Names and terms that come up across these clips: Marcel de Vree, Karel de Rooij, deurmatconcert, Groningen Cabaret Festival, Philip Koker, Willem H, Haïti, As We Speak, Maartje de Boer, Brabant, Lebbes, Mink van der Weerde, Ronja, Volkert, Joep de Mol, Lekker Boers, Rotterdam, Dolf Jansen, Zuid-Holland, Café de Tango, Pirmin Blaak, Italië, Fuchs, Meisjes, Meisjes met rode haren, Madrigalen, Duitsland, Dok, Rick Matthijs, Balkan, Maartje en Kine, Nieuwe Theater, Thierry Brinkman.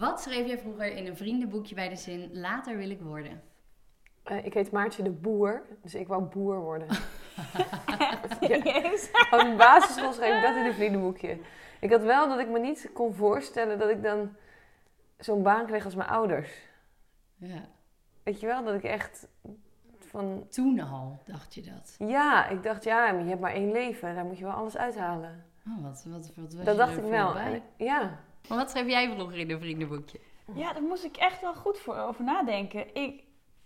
Wat schreef jij vroeger in een vriendenboekje bij de zin later wil ik worden? Ik heet Maartje de Boer, dus ik wou boer worden. Serieus? Ja. Op de basisschool schreef ik dat in een vriendenboekje. Ik had wel dat ik me niet kon voorstellen dat ik dan zo'n baan kreeg als mijn ouders. Ja. Weet je wel, dat ik echt van... Toen al dacht je dat? Ja, ik dacht ja, maar je hebt maar één leven, daar moet je wel alles uithalen. Oh, wat was dat dacht ik wel. Bij? Ja. Maar wat schreef jij vroeger in een vriendenboekje? Ja, daar moest ik echt wel goed over nadenken.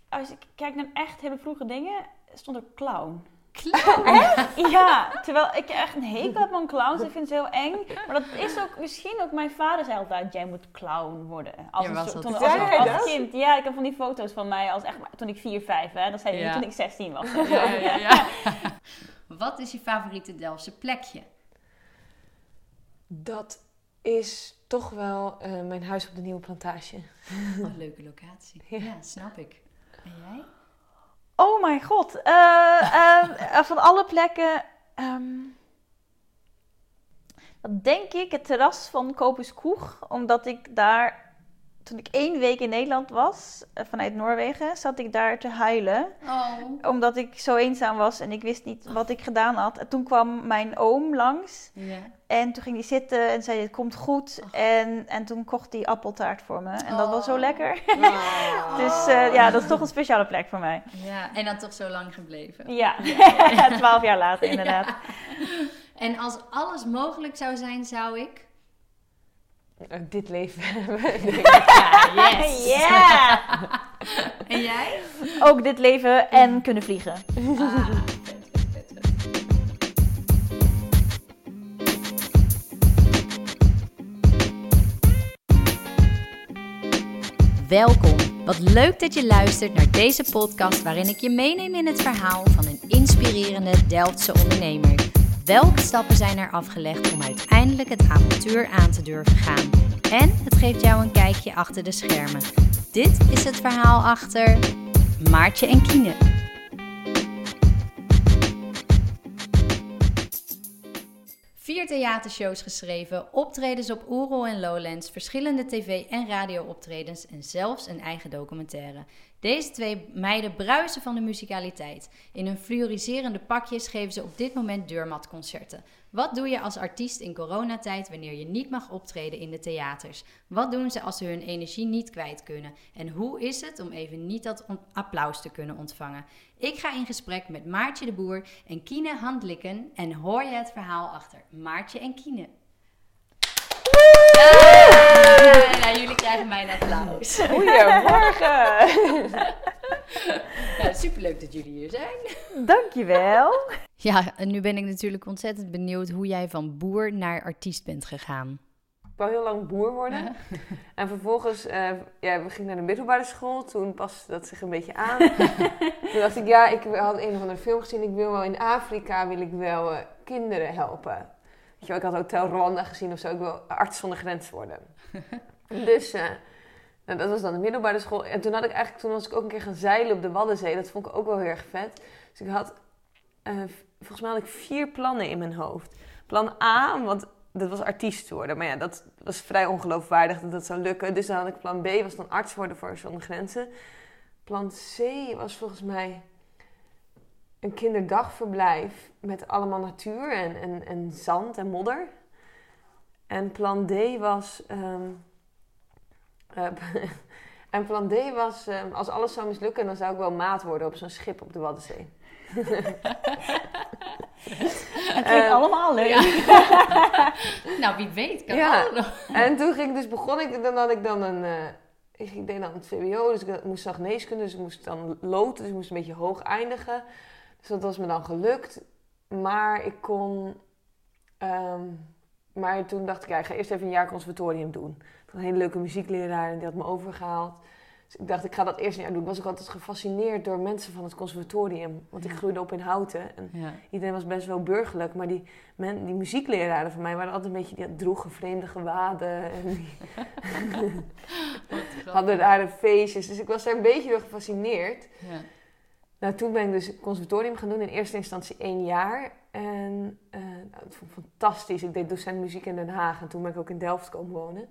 Als ik kijk naar echt hele vroege dingen, stond er clown. Clown? Echt? Ja, terwijl ik echt een hekel heb aan clowns. Ik vind ze heel eng. Maar dat is ook misschien ook... Mijn vader zei altijd, jij moet clown worden. Als kind. Ja, ik heb van die foto's van mij als echt toen ik 4, 5... Hè, dat zei hij niet toen ik 16 was. Ja. Wat is je favoriete Delftse plekje? Dat is toch wel mijn huis op de Nieuwe Plantage. Wat een leuke locatie. Ja, snap ik. En jij? Oh mijn god. Van alle plekken... dat denk ik het terras van Kopus Koeg. Omdat ik daar... Toen ik 1 week in Nederland was, vanuit Noorwegen, zat ik daar te huilen. Oh. Omdat ik zo eenzaam was en ik wist niet wat ik gedaan had. En toen kwam mijn oom langs. Yeah. En toen ging hij zitten en zei, het komt goed. Oh. En toen kocht hij appeltaart voor me. En dat was zo lekker. Oh. Dus dat is toch een speciale plek voor mij. Ja, en dan toch zo lang gebleven. Ja, 12 jaar later inderdaad. Ja. En als alles mogelijk zou zijn, zou ik... Dit leven hebben. Ja, yes! Yeah. En jij? Ook dit leven en kunnen vliegen. Ah, vet. Welkom. Wat leuk dat je luistert naar deze podcast waarin ik je meeneem in het verhaal van een inspirerende Delftse ondernemer. Welke stappen zijn er afgelegd om uiteindelijk het avontuur aan te durven gaan? En het geeft jou een kijkje achter de schermen. Dit is het verhaal achter Maartje en Kine. Vier theatershows geschreven, optredens op Oerol en Lowlands, verschillende tv- en radiooptredens en zelfs een eigen documentaire. Deze 2 meiden bruisen van de musicaliteit. In hun fluoriserende pakjes geven ze op dit moment deurmatconcerten. Wat doe je als artiest in coronatijd wanneer je niet mag optreden in de theaters? Wat doen ze als ze hun energie niet kwijt kunnen? En hoe is het om even niet dat applaus te kunnen ontvangen? Ik ga in gesprek met Maartje de Boer en Kine Handlikken en hoor je het verhaal achter Maartje en Kine. Ja, jullie krijgen mijn applaus. Goedemorgen. Ja, superleuk dat jullie hier zijn. Dankjewel. Ja, en nu ben ik natuurlijk ontzettend benieuwd hoe jij van boer naar artiest bent gegaan. Ik wou heel lang boer worden. Ja. En vervolgens, we gingen naar de middelbare school. Toen paste dat zich een beetje aan. Toen dacht ik, ik had een of andere film gezien. Ik wil wel in Afrika kinderen helpen. Weet je wel, ik had Hotel Rwanda gezien of zo. Ik wil arts zonder grens worden. Dus dat was dan de middelbare school. En toen was ik ook een keer gaan zeilen op de Waddenzee. Dat vond ik ook wel heel erg vet. Dus ik had, volgens mij had ik 4 plannen in mijn hoofd. Plan A, want dat was artiest worden. Maar ja, dat was vrij ongeloofwaardig dat dat zou lukken. Dus dan had ik plan B, was dan arts worden voor zonder grenzen. Plan C was volgens mij een kinderdagverblijf met allemaal natuur en zand en modder. En plan D was... en plan D was, als alles zou mislukken, dan zou ik wel maat worden op zo'n schip op de Waddenzee. Het ging allemaal leuk. Ja. Nou, wie weet kan en toen ging ik dus ik deed dan het VWO, dus ik moest geneeskunde, dus ik moest dan loten, dus ik moest een beetje hoog eindigen. Dus dat was me dan gelukt. Maar ik kon... Maar toen dacht ik, ik ga eerst even een jaar conservatorium doen. Ik had een hele leuke muziekleraar en die had me overgehaald. Dus ik dacht, ik ga dat eerst een jaar doen. Ik was ook altijd gefascineerd door mensen van het conservatorium. Want ik groeide op in Houten. En iedereen was best wel burgerlijk. Maar die muziekleraren van mij waren altijd een beetje... Die droegen vreemde gewaden. En die hadden rare feestjes. Dus ik was daar een beetje door gefascineerd. Ja. Nou, toen ben ik dus conservatorium gaan doen. In eerste instantie 1 jaar. En dat vond ik fantastisch. Ik deed docent muziek in Den Haag. En toen ben ik ook in Delft komen wonen.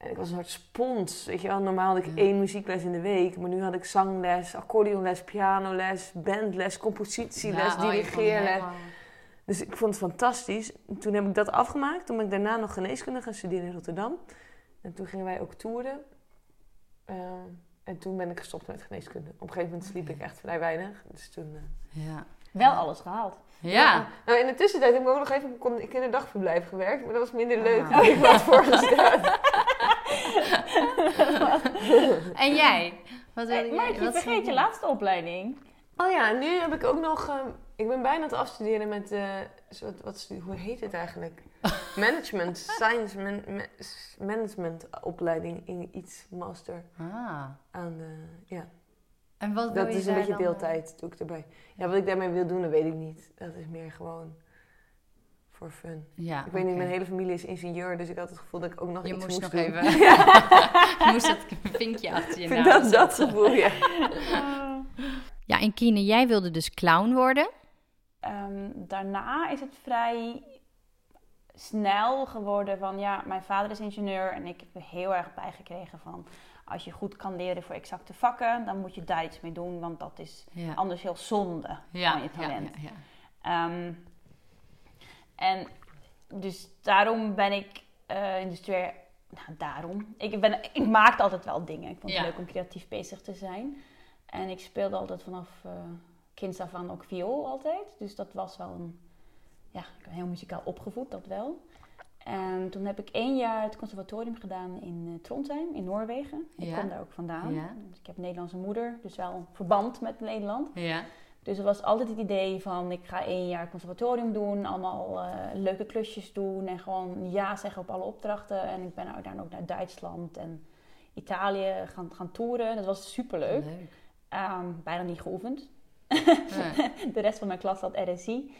En ik was een soort spons, weet je wel. Normaal had ik één muziekles in de week. Maar nu had ik zangles, accordeonles, pianoles, bandles, compositieles, dirigeerles. Dus ik vond het fantastisch. Toen heb ik dat afgemaakt. Toen ben ik daarna nog geneeskunde gaan studeren in Rotterdam. En toen gingen wij ook toeren. En toen ben ik gestopt met geneeskunde. Op een gegeven moment sliep ik echt vrij weinig. Dus toen... Wel alles gehaald. Ja. Nou, in de tussentijd heb ik ook nog even in kinderdagverblijf gewerkt. Maar dat was minder leuk dan ik had voorgesteld. En jij? Wat wil je? Maartje, wat vergeet je laatste opleiding. Oh ja, nu heb ik ook nog... ik ben bijna aan het afstuderen met... hoe heet het eigenlijk? Management. Science Management opleiding in iets master. En wat dat doe is je een beetje deeltijd, doe ik erbij. Ja, wat ik daarmee wil doen, dat weet ik niet. Dat is meer gewoon voor fun. Ja, ik weet niet, mijn hele familie is ingenieur, dus ik had het gevoel dat ik ook nog iets moest doen. Je moest nog even. Je moest dat vinkje achter je naam. Dat gevoel, ja. Ja, en Kine, jij wilde dus clown worden? Daarna is het vrij snel geworden van... Ja, mijn vader is ingenieur en ik heb er heel erg bijgekregen van... Als je goed kan leren voor exacte vakken, dan moet je daar iets mee doen. Want dat is anders heel zonde van je talent. En dus daarom ben ik industrieel... Nou, daarom. Ik maakte altijd wel dingen. Ik vond het leuk om creatief bezig te zijn. En ik speelde altijd vanaf kinds af aan ook viool altijd. Dus dat was wel een... Ja, ik ben heel muzikaal opgevoed, dat wel. En toen heb ik 1 jaar het conservatorium gedaan in Trondheim, in Noorwegen. Ik kom daar ook vandaan. Ja. Dus ik heb een Nederlandse moeder, dus wel verband met Nederland. Ja. Dus er was altijd het idee van, ik ga 1 jaar conservatorium doen, allemaal leuke klusjes doen en gewoon ja zeggen op alle opdrachten. En ik ben uiteindelijk ook naar Duitsland en Italië gaan toeren. Dat was superleuk. Leuk. Bijna niet geoefend. Nee. De rest van mijn klas had RSI,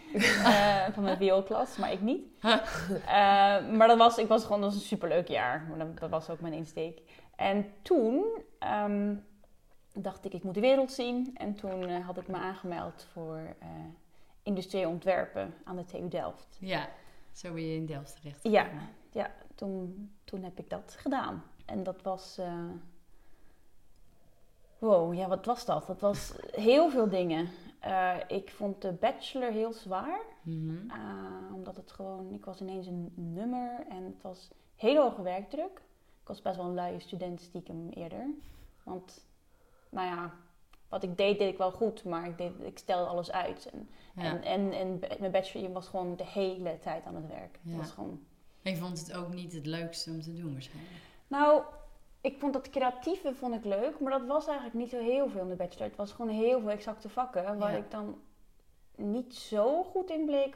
van mijn vioolklas, maar ik niet. Maar dat was een superleuk jaar. Dat was ook mijn insteek. En toen dacht ik moet de wereld zien. En toen had ik me aangemeld voor industrieel ontwerpen aan de TU Delft. Ja, zo ben je in Delft terecht. Ja, toen heb ik dat gedaan. En dat was... Wow, ja, wat was dat? Dat was heel veel dingen. Ik vond de bachelor heel zwaar. Mm-hmm. Omdat het gewoon... Ik was ineens een nummer en het was heel hoge werkdruk. Ik was best wel een luie student stiekem eerder. Want, nou ja, wat ik deed ik wel goed. Maar ik stelde alles uit. En mijn bachelor was gewoon de hele tijd aan het werk. Ja. Het was gewoon... En je vond het ook niet het leukste om te doen waarschijnlijk? Nou... Ik vond dat creatieve vond ik leuk, maar dat was eigenlijk niet zo heel veel in de bachelor. Het was gewoon heel veel exacte vakken waar ik dan niet zo goed in bleek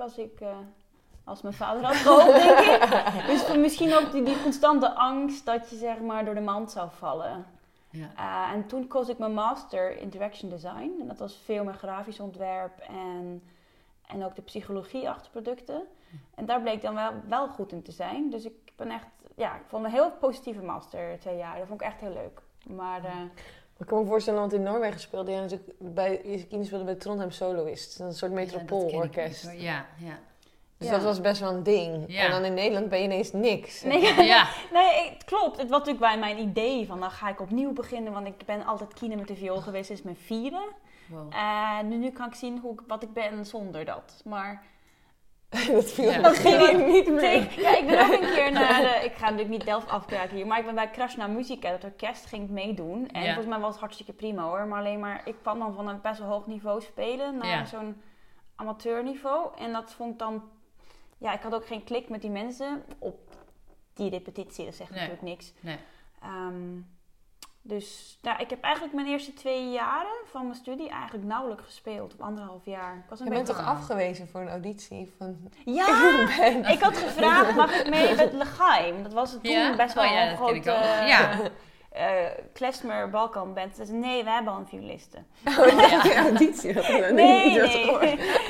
als mijn vader had gehoopt, denk ik. Dus misschien ook die constante angst dat je zeg maar door de mand zou vallen. Ja. En toen koos ik mijn master Interaction Design. En dat was veel meer grafisch ontwerp en ook de psychologie achter producten. En daar bleek dan wel goed in te zijn. Dus ik ben echt... Ja, ik vond een heel positieve master 2 jaar. Dat vond ik echt heel leuk. Maar... Ik kan me voorstellen, want in Noorwegen speelde jij natuurlijk bij Trondheim soloist. Een soort metropoolorkest. Ja, ja. Dus dat was best wel een ding. Ja. En dan in Nederland ben je ineens niks. Nee, het klopt. Het was natuurlijk bij mijn idee van, dan ga ik opnieuw beginnen. Want ik ben altijd Kine met de viool geweest sinds mijn 4e. Wow. Nu kan ik zien wat ik ben zonder dat. Maar... Dat ging ik niet mee. Ja, ik ben ook een keer naar de... Ik ga natuurlijk niet Delft afkraken hier. Maar ik ben bij Crash Naar Musica, dat orkest, ging ik meedoen. En volgens mij was het hartstikke prima hoor. Maar alleen maar... Ik kwam dan van een best wel hoog niveau spelen naar zo'n amateurniveau. En dat vond ik dan... Ja, ik had ook geen klik met die mensen op die repetitie. Dat zegt natuurlijk niks. Nee. Dus nou, ik heb eigenlijk mijn eerste 2 jaren van mijn studie eigenlijk nauwelijks gespeeld. Op 1,5 jaar. Je bent toch afgewezen voor een auditie? Ik had gevraagd, mag ik mee met Le Gheim? Dat was toen best wel een grote Klesmer, Balkan band. Dus nee, we hebben al een violiste. Een auditie had ik niet gehoord.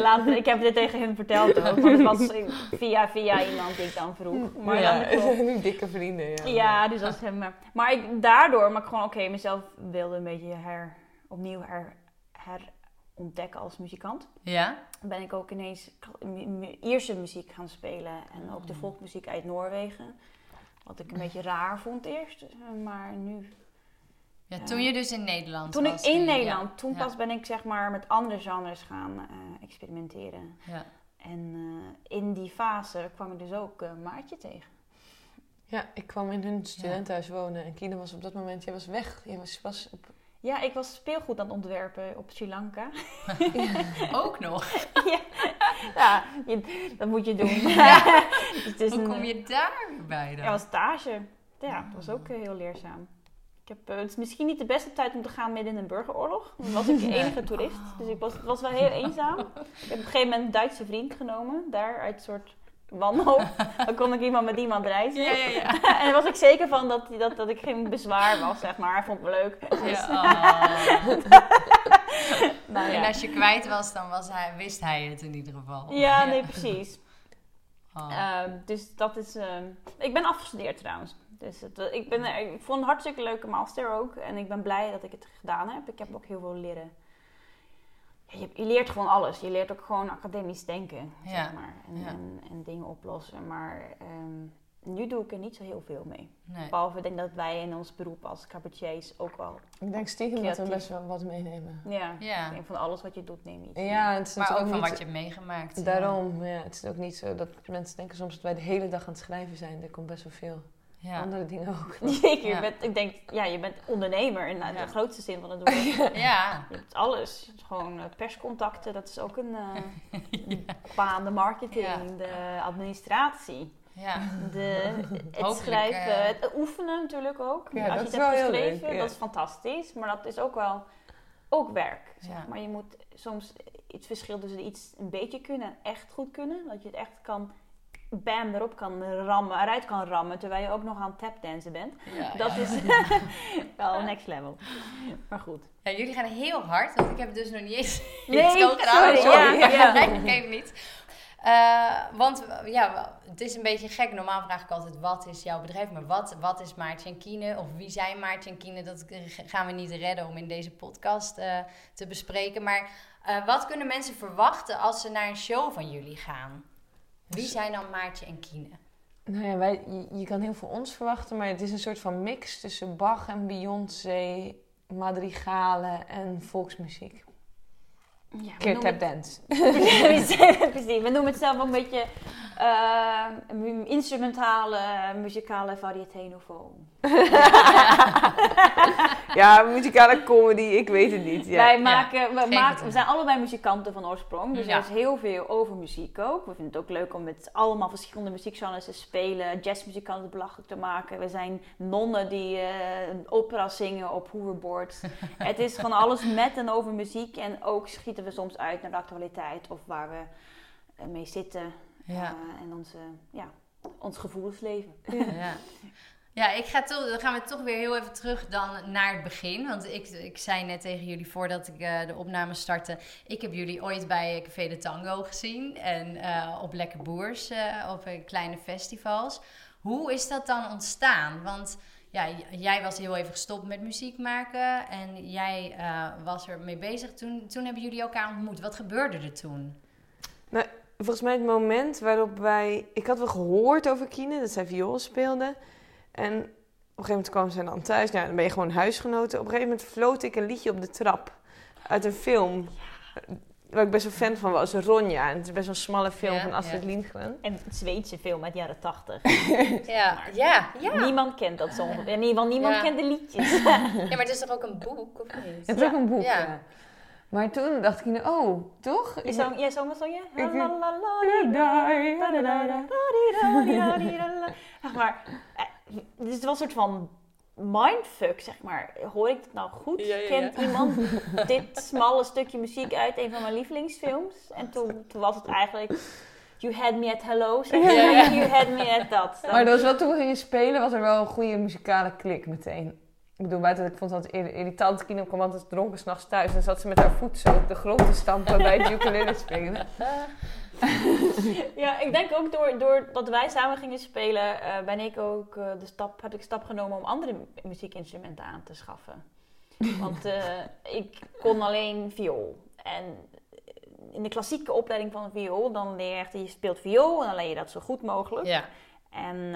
Later, ik heb dit tegen hun verteld ook. Want het was via iemand die ik dan vroeg. Maar nu dikke vrienden. Ja, dus dat is helemaal... Maar ik daardoor, maar ik gewoon mezelf wilde een beetje herontdekken als muzikant. Ja. Ben ik ook ineens Ierse muziek gaan spelen. En ook de volkmuziek uit Noorwegen. Wat ik een beetje raar vond eerst, maar nu... Ja, toen je dus in Nederland toen was. Toen ik in Nederland, ja. Toen pas ben ik zeg maar met andere genres gaan experimenteren. Ja. En in die fase kwam ik dus ook Maartje tegen. Ja, ik kwam in hun studentenhuis wonen en Kine was op dat moment, jij was weg. Jij was op... Ja, ik was speelgoed aan het ontwerpen op Sri Lanka. Ook nog? Ja, dat moet je doen. Ja. Dus hoe kom je daarbij dan? Ja, als stage. Ja, dat was ook heel leerzaam. Het is misschien niet de beste tijd om te gaan midden in een burgeroorlog. Dan was ik de enige toerist. Dus ik was wel heel eenzaam. Ik heb op een gegeven moment een Duitse vriend genomen. Daar uit een soort wanhoop. Dan kon ik met iemand reizen. Ja. En dan was ik zeker van dat ik geen bezwaar was, zeg maar. Hij vond me leuk. Ja, nou, ja. En als je kwijt was, dan wist hij het in ieder geval. Ja. Nee, precies. Dus dat is... ik ben afgestudeerd trouwens. Dus ik vond een hartstikke leuke master ook. En ik ben blij dat ik het gedaan heb. Ik heb ook heel veel leren. Ja, je leert gewoon alles. Je leert ook gewoon academisch denken, zeg maar. En dingen oplossen. Maar nu doe ik er niet zo heel veel mee. Nee. Behalve denk dat wij in ons beroep als cabaretiers ook wel... Ik denk stiekem dat we best wel wat meenemen. Ja. Ik denk van alles wat je doet neem je iets mee. Ja, maar ook van wat je hebt meegemaakt. Daarom, het is ook niet zo dat mensen denken soms dat wij de hele dag aan het schrijven zijn. Er komt best wel veel... Ja. Andere dingen ook. Zeker. Ja. Je bent ondernemer in de grootste zin van het woord. Ja. Je hebt alles. Gewoon perscontacten, dat is ook een baan. De marketing, de administratie. Ja. Het schrijven, het oefenen natuurlijk ook. Ja, als je het hebt geschreven, dat is fantastisch. Maar dat is ook wel werk. Zeg. Ja. Maar je moet soms het verschil tussen iets een beetje kunnen en echt goed kunnen. Dat je het echt kan... bam, eruit kan rammen, terwijl je ook nog aan tapdansen bent. Ja, dat is wel next level. Maar goed. Ja, jullie gaan heel hard, want ik heb dus nog niet eens iets gedaan. Sorry. Nee, geef niet. Want het is een beetje gek. Normaal vraag ik altijd, wat is jouw bedrijf? Maar wat is Maartje en Kine? Of wie zijn Maartje en Kine? Dat gaan we niet redden om in deze podcast te bespreken. Maar wat kunnen mensen verwachten als ze naar een show van jullie gaan? Wie zijn dan Maartje en Kine? Nou ja, je kan heel veel ons verwachten, maar het is een soort van mix tussen Bach en Beyoncé, madrigalen en volksmuziek. Ja, keer tapdance. Precies, we noemen het zelf ook een beetje instrumentale, muzikale variété nouveau. Ja, muzikale comedy, ik weet het niet. Ja. We zijn allebei muzikanten van oorsprong, dus er is heel veel over muziek ook. We vinden het ook leuk om met allemaal verschillende muziekgenres te spelen, jazzmuzikanten belachelijk te maken. We zijn nonnen die opera zingen op hoverboards. Het is gewoon alles met en over muziek en ook schieten we soms uit naar de actualiteit of waar we mee zitten en ons gevoelsleven. Ja. Ja, dan gaan we toch weer heel even terug dan naar het begin. Want ik zei net tegen jullie voordat ik de opname startte... Ik heb jullie ooit bij Café de Tango gezien. En op Lekker Boers, op kleine festivals. Hoe is dat dan ontstaan? Want jij was heel even gestopt met muziek maken. En jij was er mee bezig. Toen hebben jullie elkaar ontmoet. Wat gebeurde er toen? Nou, volgens mij het moment waarop wij... Ik had wel gehoord over Kine, dat zij viool speelde... En op een gegeven moment kwamen ze dan thuis. Nou, dan ben je gewoon huisgenoten. Op een gegeven moment floot ik een liedje op de trap. Uit een film. Waar ik best wel fan van was. Ronja. En het is best wel een smalle film van Astrid Lindgren. En het Zweedse film uit jaren 80. Ja. Niemand kent dat soms. In ieder geval niemand kent de liedjes. Ja, maar het is toch ook een boek? Of niet? Het is ook een boek, ja. Maar toen dacht ik, toch? Jij zong wat zong je? Echt maar... Dus het was een soort van mindfuck, zeg maar. Hoor ik dat nou goed? Ja. Kent iemand dit smalle stukje muziek uit een van mijn lievelingsfilms? En toen was het eigenlijk... You had me at hello, zeg maar. Ja. You had me at dat. Maar dat was wel, toen we gingen spelen, was er wel een goede muzikale klik meteen. Ik bedoel, buiten dat ik vond dat irritant. Kine kwam altijd dronken s'nachts thuis. En dan zat ze met haar voet zo op de grond te stampen bij het ukulele spelen. Ja, ik denk ook doordat wij samen gingen spelen, ben ik ook heb ik stap genomen om andere muziekinstrumenten aan te schaffen. Want ik kon alleen viool. En in de klassieke opleiding van viool, dan leer je speelt viool en dan leer je dat zo goed mogelijk. Ja. En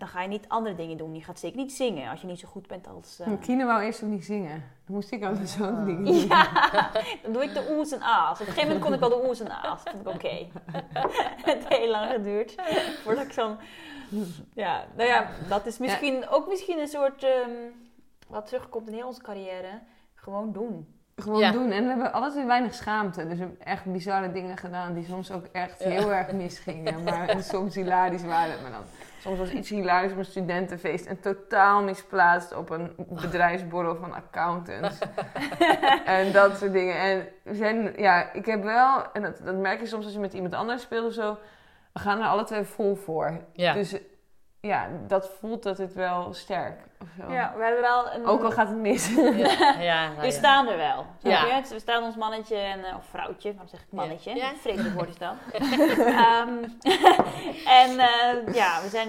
dan ga je niet andere dingen doen. Je gaat zeker niet zingen als je niet zo goed bent als... Kine wou eerst ook niet zingen. Dan moest ik altijd zo'n ding doen. Ja, dan doe ik de oes en a's. Op een gegeven moment kon ik wel de oes en a's. Dat vond ik oké. Het heeft heel lang geduurd. Voordat ik zo'n... Ja, nou ja, dat is misschien ook misschien een soort... wat terugkomt in heel onze carrière. Gewoon doen. Gewoon doen. En we hebben alles in weinig schaamte. Dus we hebben echt bizarre dingen gedaan die soms ook echt heel erg misgingen. En soms hilarisch waren. Maar dan, soms was iets hilarisch op een studentenfeest en totaal misplaatst op een bedrijfsborrel van accountants. En dat soort dingen. En we zijn, ik heb wel, en dat merk je soms als je met iemand anders speelt of zo, we gaan er alle twee vol voor. Ja. Dus ja, dat voelt dat het wel sterk. Ofzo. Ja, we hebben wel een... Ook al gaat het mis. We staan er wel. Ja. We staan ons mannetje en, of vrouwtje, waarom zeg ik mannetje? Ja. Vreselijk woord is dat. En we zijn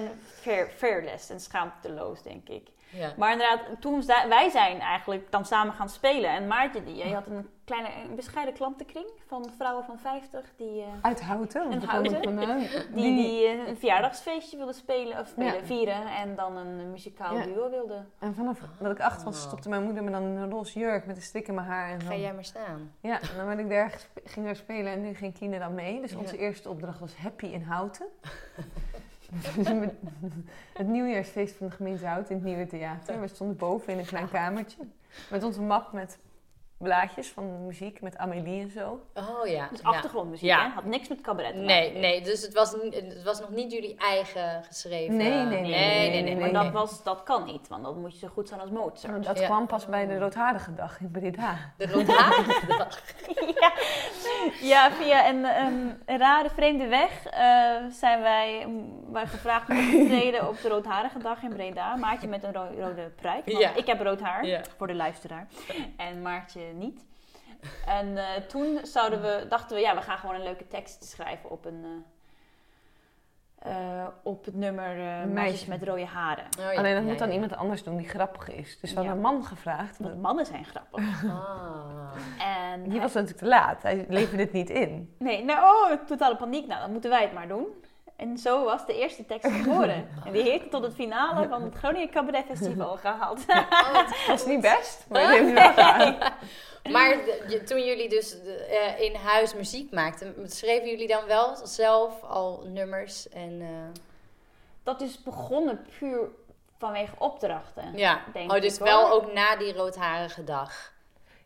fearless en schaamteloos, denk ik. Ja. Maar inderdaad, toen wij zijn eigenlijk dan samen gaan spelen. En Maartje, die had een kleine, bescheiden klantenkring van vrouwen van 50. Die, uit Houten. Die een verjaardagsfeestje wilden vieren. En dan een muzikaal duo wilde. En vanaf dat ik 8 was, stopte mijn moeder me dan in een roze jurk met een strik in mijn haar. En dan, ga jij maar staan. Ja, en dan ben ik daar, ging daar spelen en nu ging Kine dan mee. Dus onze eerste opdracht was Happy in Houten. Het nieuwjaarsfeest van de gemeente Houten in het Nieuwe Theater. We stonden boven in een klein kamertje. Met onze map met blaadjes van muziek, met Amélie en zo. Oh ja. Dus achtergrondmuziek, hè? Had niks met cabaret te maken. Nee, dus het was nog niet jullie eigen geschreven. Nee. Maar dat kan niet, want dan moet je zo goed zijn als Mozart. Maar dat kwam pas bij de Roodhaardige Dag in Breda. De Roodhaardige Dag? Ja, via een rare vreemde weg zijn wij gevraagd om te treden op de Roodharige Dag in Breda. Maartje met een rode pruik. Ik heb rood haar, voor de luisteraar. En Maartje niet. En toen dachten we, we gaan gewoon een leuke tekst schrijven op een... op het nummer Meisjes met rode haren. Oh, ja. Alleen dat moet dan iemand anders doen die grappig is. Dus we hadden een man gevraagd. Want mannen zijn grappig. En die was natuurlijk te laat. Hij leverde het niet in. Nee, totale paniek. Nou, dan moeten wij het maar doen. En zo was de eerste tekst geboren. En die heeft tot het finale van het Groningen Cabaret Festival gehaald. Dat is niet best, maar je hebt het wel gehaald. Maar toen jullie dus in huis muziek maakten, schreven jullie dan wel zelf al nummers? En, dat is begonnen puur vanwege opdrachten. Ja, denk ik, dus hoor. Wel ook na die Roodharige Dag.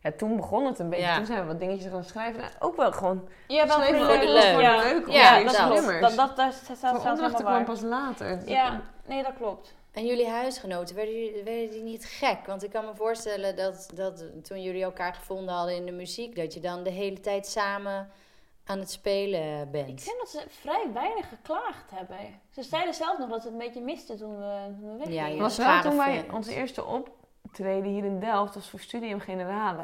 Ja, toen begon het een beetje. Ja. Toen zijn we wat dingetjes gaan schrijven. Nou, ook wel gewoon... Ja, wel leuk. Ja, dat opdrachten kwam pas later. Ja, nee, dat klopt. En jullie huisgenoten, werden die niet gek? Want ik kan me voorstellen dat toen jullie elkaar gevonden hadden in de muziek, dat je dan de hele tijd samen aan het spelen bent. Ik denk dat ze vrij weinig geklaagd hebben. Ze zeiden zelf nog dat ze het een beetje misten toen we weggingen. Ja, was wel toen wij onze eerste optreden hier in Delft was voor Studium Generale.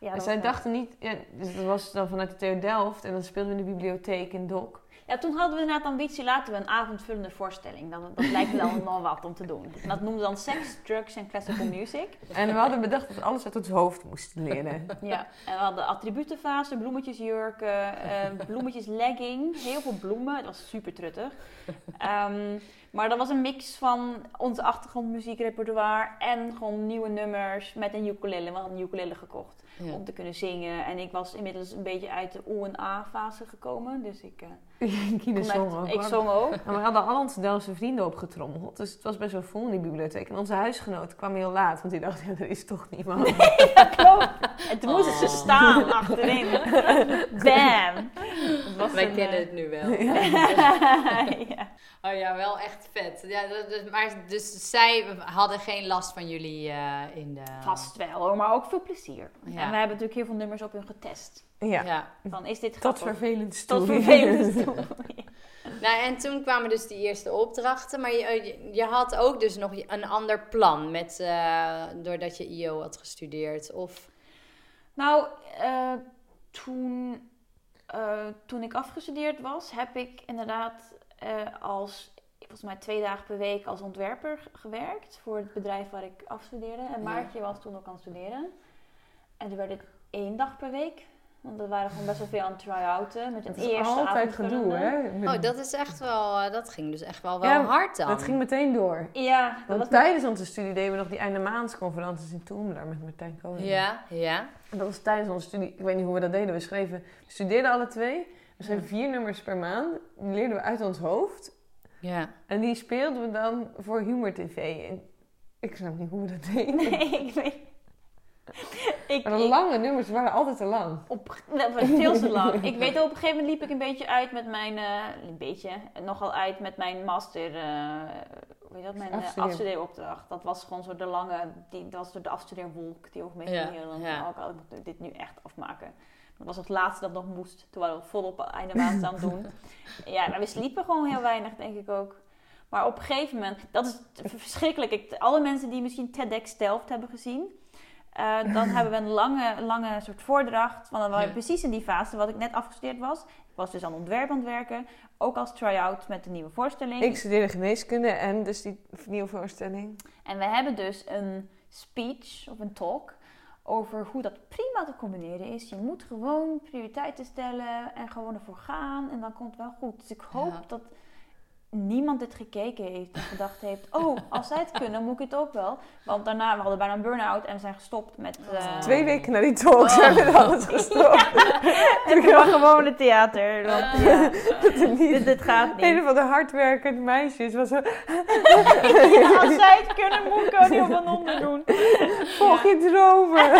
Ja, en zij dachten niet... Ja, dus dat was dan vanuit de TU Delft en dan speelden we in de bibliotheek in Dok. Ja, toen hadden we inderdaad de ambitie, laten we een avondvullende voorstelling. Dat lijkt dan wel wat om te doen. En dat noemden we dan Sex, Drugs en Classical Music. En we hadden bedacht dat we alles uit ons hoofd moesten leren. Ja, en we hadden attributenfase, bloemetjesjurken, bloemetjeslegging. Heel veel bloemen, het was super truttig. Maar dat was een mix van ons achtergrondmuziekrepertoire en gewoon nieuwe nummers met een ukulele. We hadden een ukulele gekocht om te kunnen zingen. En ik was inmiddels een beetje uit de O en A-fase gekomen. Dus ik zong ook. En we hadden al onze Delftse vrienden opgetrommeld. Dus het was best wel vol in die bibliotheek. En onze huisgenoot kwam heel laat, want die dacht, er is toch niemand. Nee, dat klopt. En toen moesten ze staan achterin. Bam! Wij kennen het nu wel. Ja. Oh ja, wel echt vet. Ja, dus zij hadden geen last van jullie in de... Vast wel hoor, maar ook veel plezier. Ja. En we hebben natuurlijk heel veel nummers op hun getest. Ja. Van, is dit grappig? Tot vervelend stoel. Ja. Nou, en toen kwamen dus die eerste opdrachten. Maar je had ook dus nog een ander plan met, doordat je IO had gestudeerd. Of... Nou, toen ik afgestudeerd was, heb ik inderdaad volgens mij 2 dagen per week als ontwerper gewerkt voor het bedrijf waar ik afstudeerde. En Maartje was toen ook aan het studeren. En toen werd ik 1 dag per week Want we waren gewoon best wel veel aan het try-outen. Met het eerste altijd gedoe, hè? Oh, dat is echt wel... dat ging dus echt wel hard dan. Dat ging meteen door. Ja. Want tijdens onze studie deden we nog die eindemaansconferenties in Toemler met Martijn Koning. Ja, ja. Dat was tijdens onze studie. Ik weet niet hoe we dat deden. We studeerden alle twee. We schreven 4 nummers per maand. Die leerden we uit ons hoofd. Ja. En die speelden we dan voor Humor TV. En ik snap niet hoe we dat deden. Nee, ik weet maar de lange nummers waren altijd te lang. Veel te lang. Ik weet, op een gegeven moment liep ik een beetje uit met mijn... nogal uit met mijn master... afstudeeropdracht. Dat was gewoon zo de lange... Dat was door de afstudeerwolk die ook mee in Nederland. Ja. Ik moet dit nu echt afmaken. Dat was het laatste dat nog moest. Toen waren we volop einde maand aan het doen. Ja, maar we sliepen gewoon heel weinig, denk ik ook. Maar op een gegeven moment... Dat is verschrikkelijk. Alle mensen die misschien TEDx Delft hebben gezien... dan hebben we een lange soort voordracht. Want dan waren we precies in die fase wat ik net afgestudeerd was. Ik was dus aan ontwerp aan het werken. Ook als try-out met de nieuwe voorstelling. Ik studeerde geneeskunde en dus die nieuwe voorstelling. En we hebben dus een speech of een talk over hoe dat prima te combineren is. Je moet gewoon prioriteiten stellen en gewoon ervoor gaan. En dan komt het wel goed. Dus ik hoop dat... niemand dit gekeken heeft en gedacht heeft... als zij het kunnen, moet ik het ook wel. Want daarna, we hadden bijna een burn-out en we zijn gestopt met... 2 weken na die talk zijn we alles gestopt. En toen was gewoon het theater. Want, dit gaat niet. Een van de hardwerkende meisjes was zo... als zij het kunnen, moet ik ook niet op een onder doen. Volg je dromen.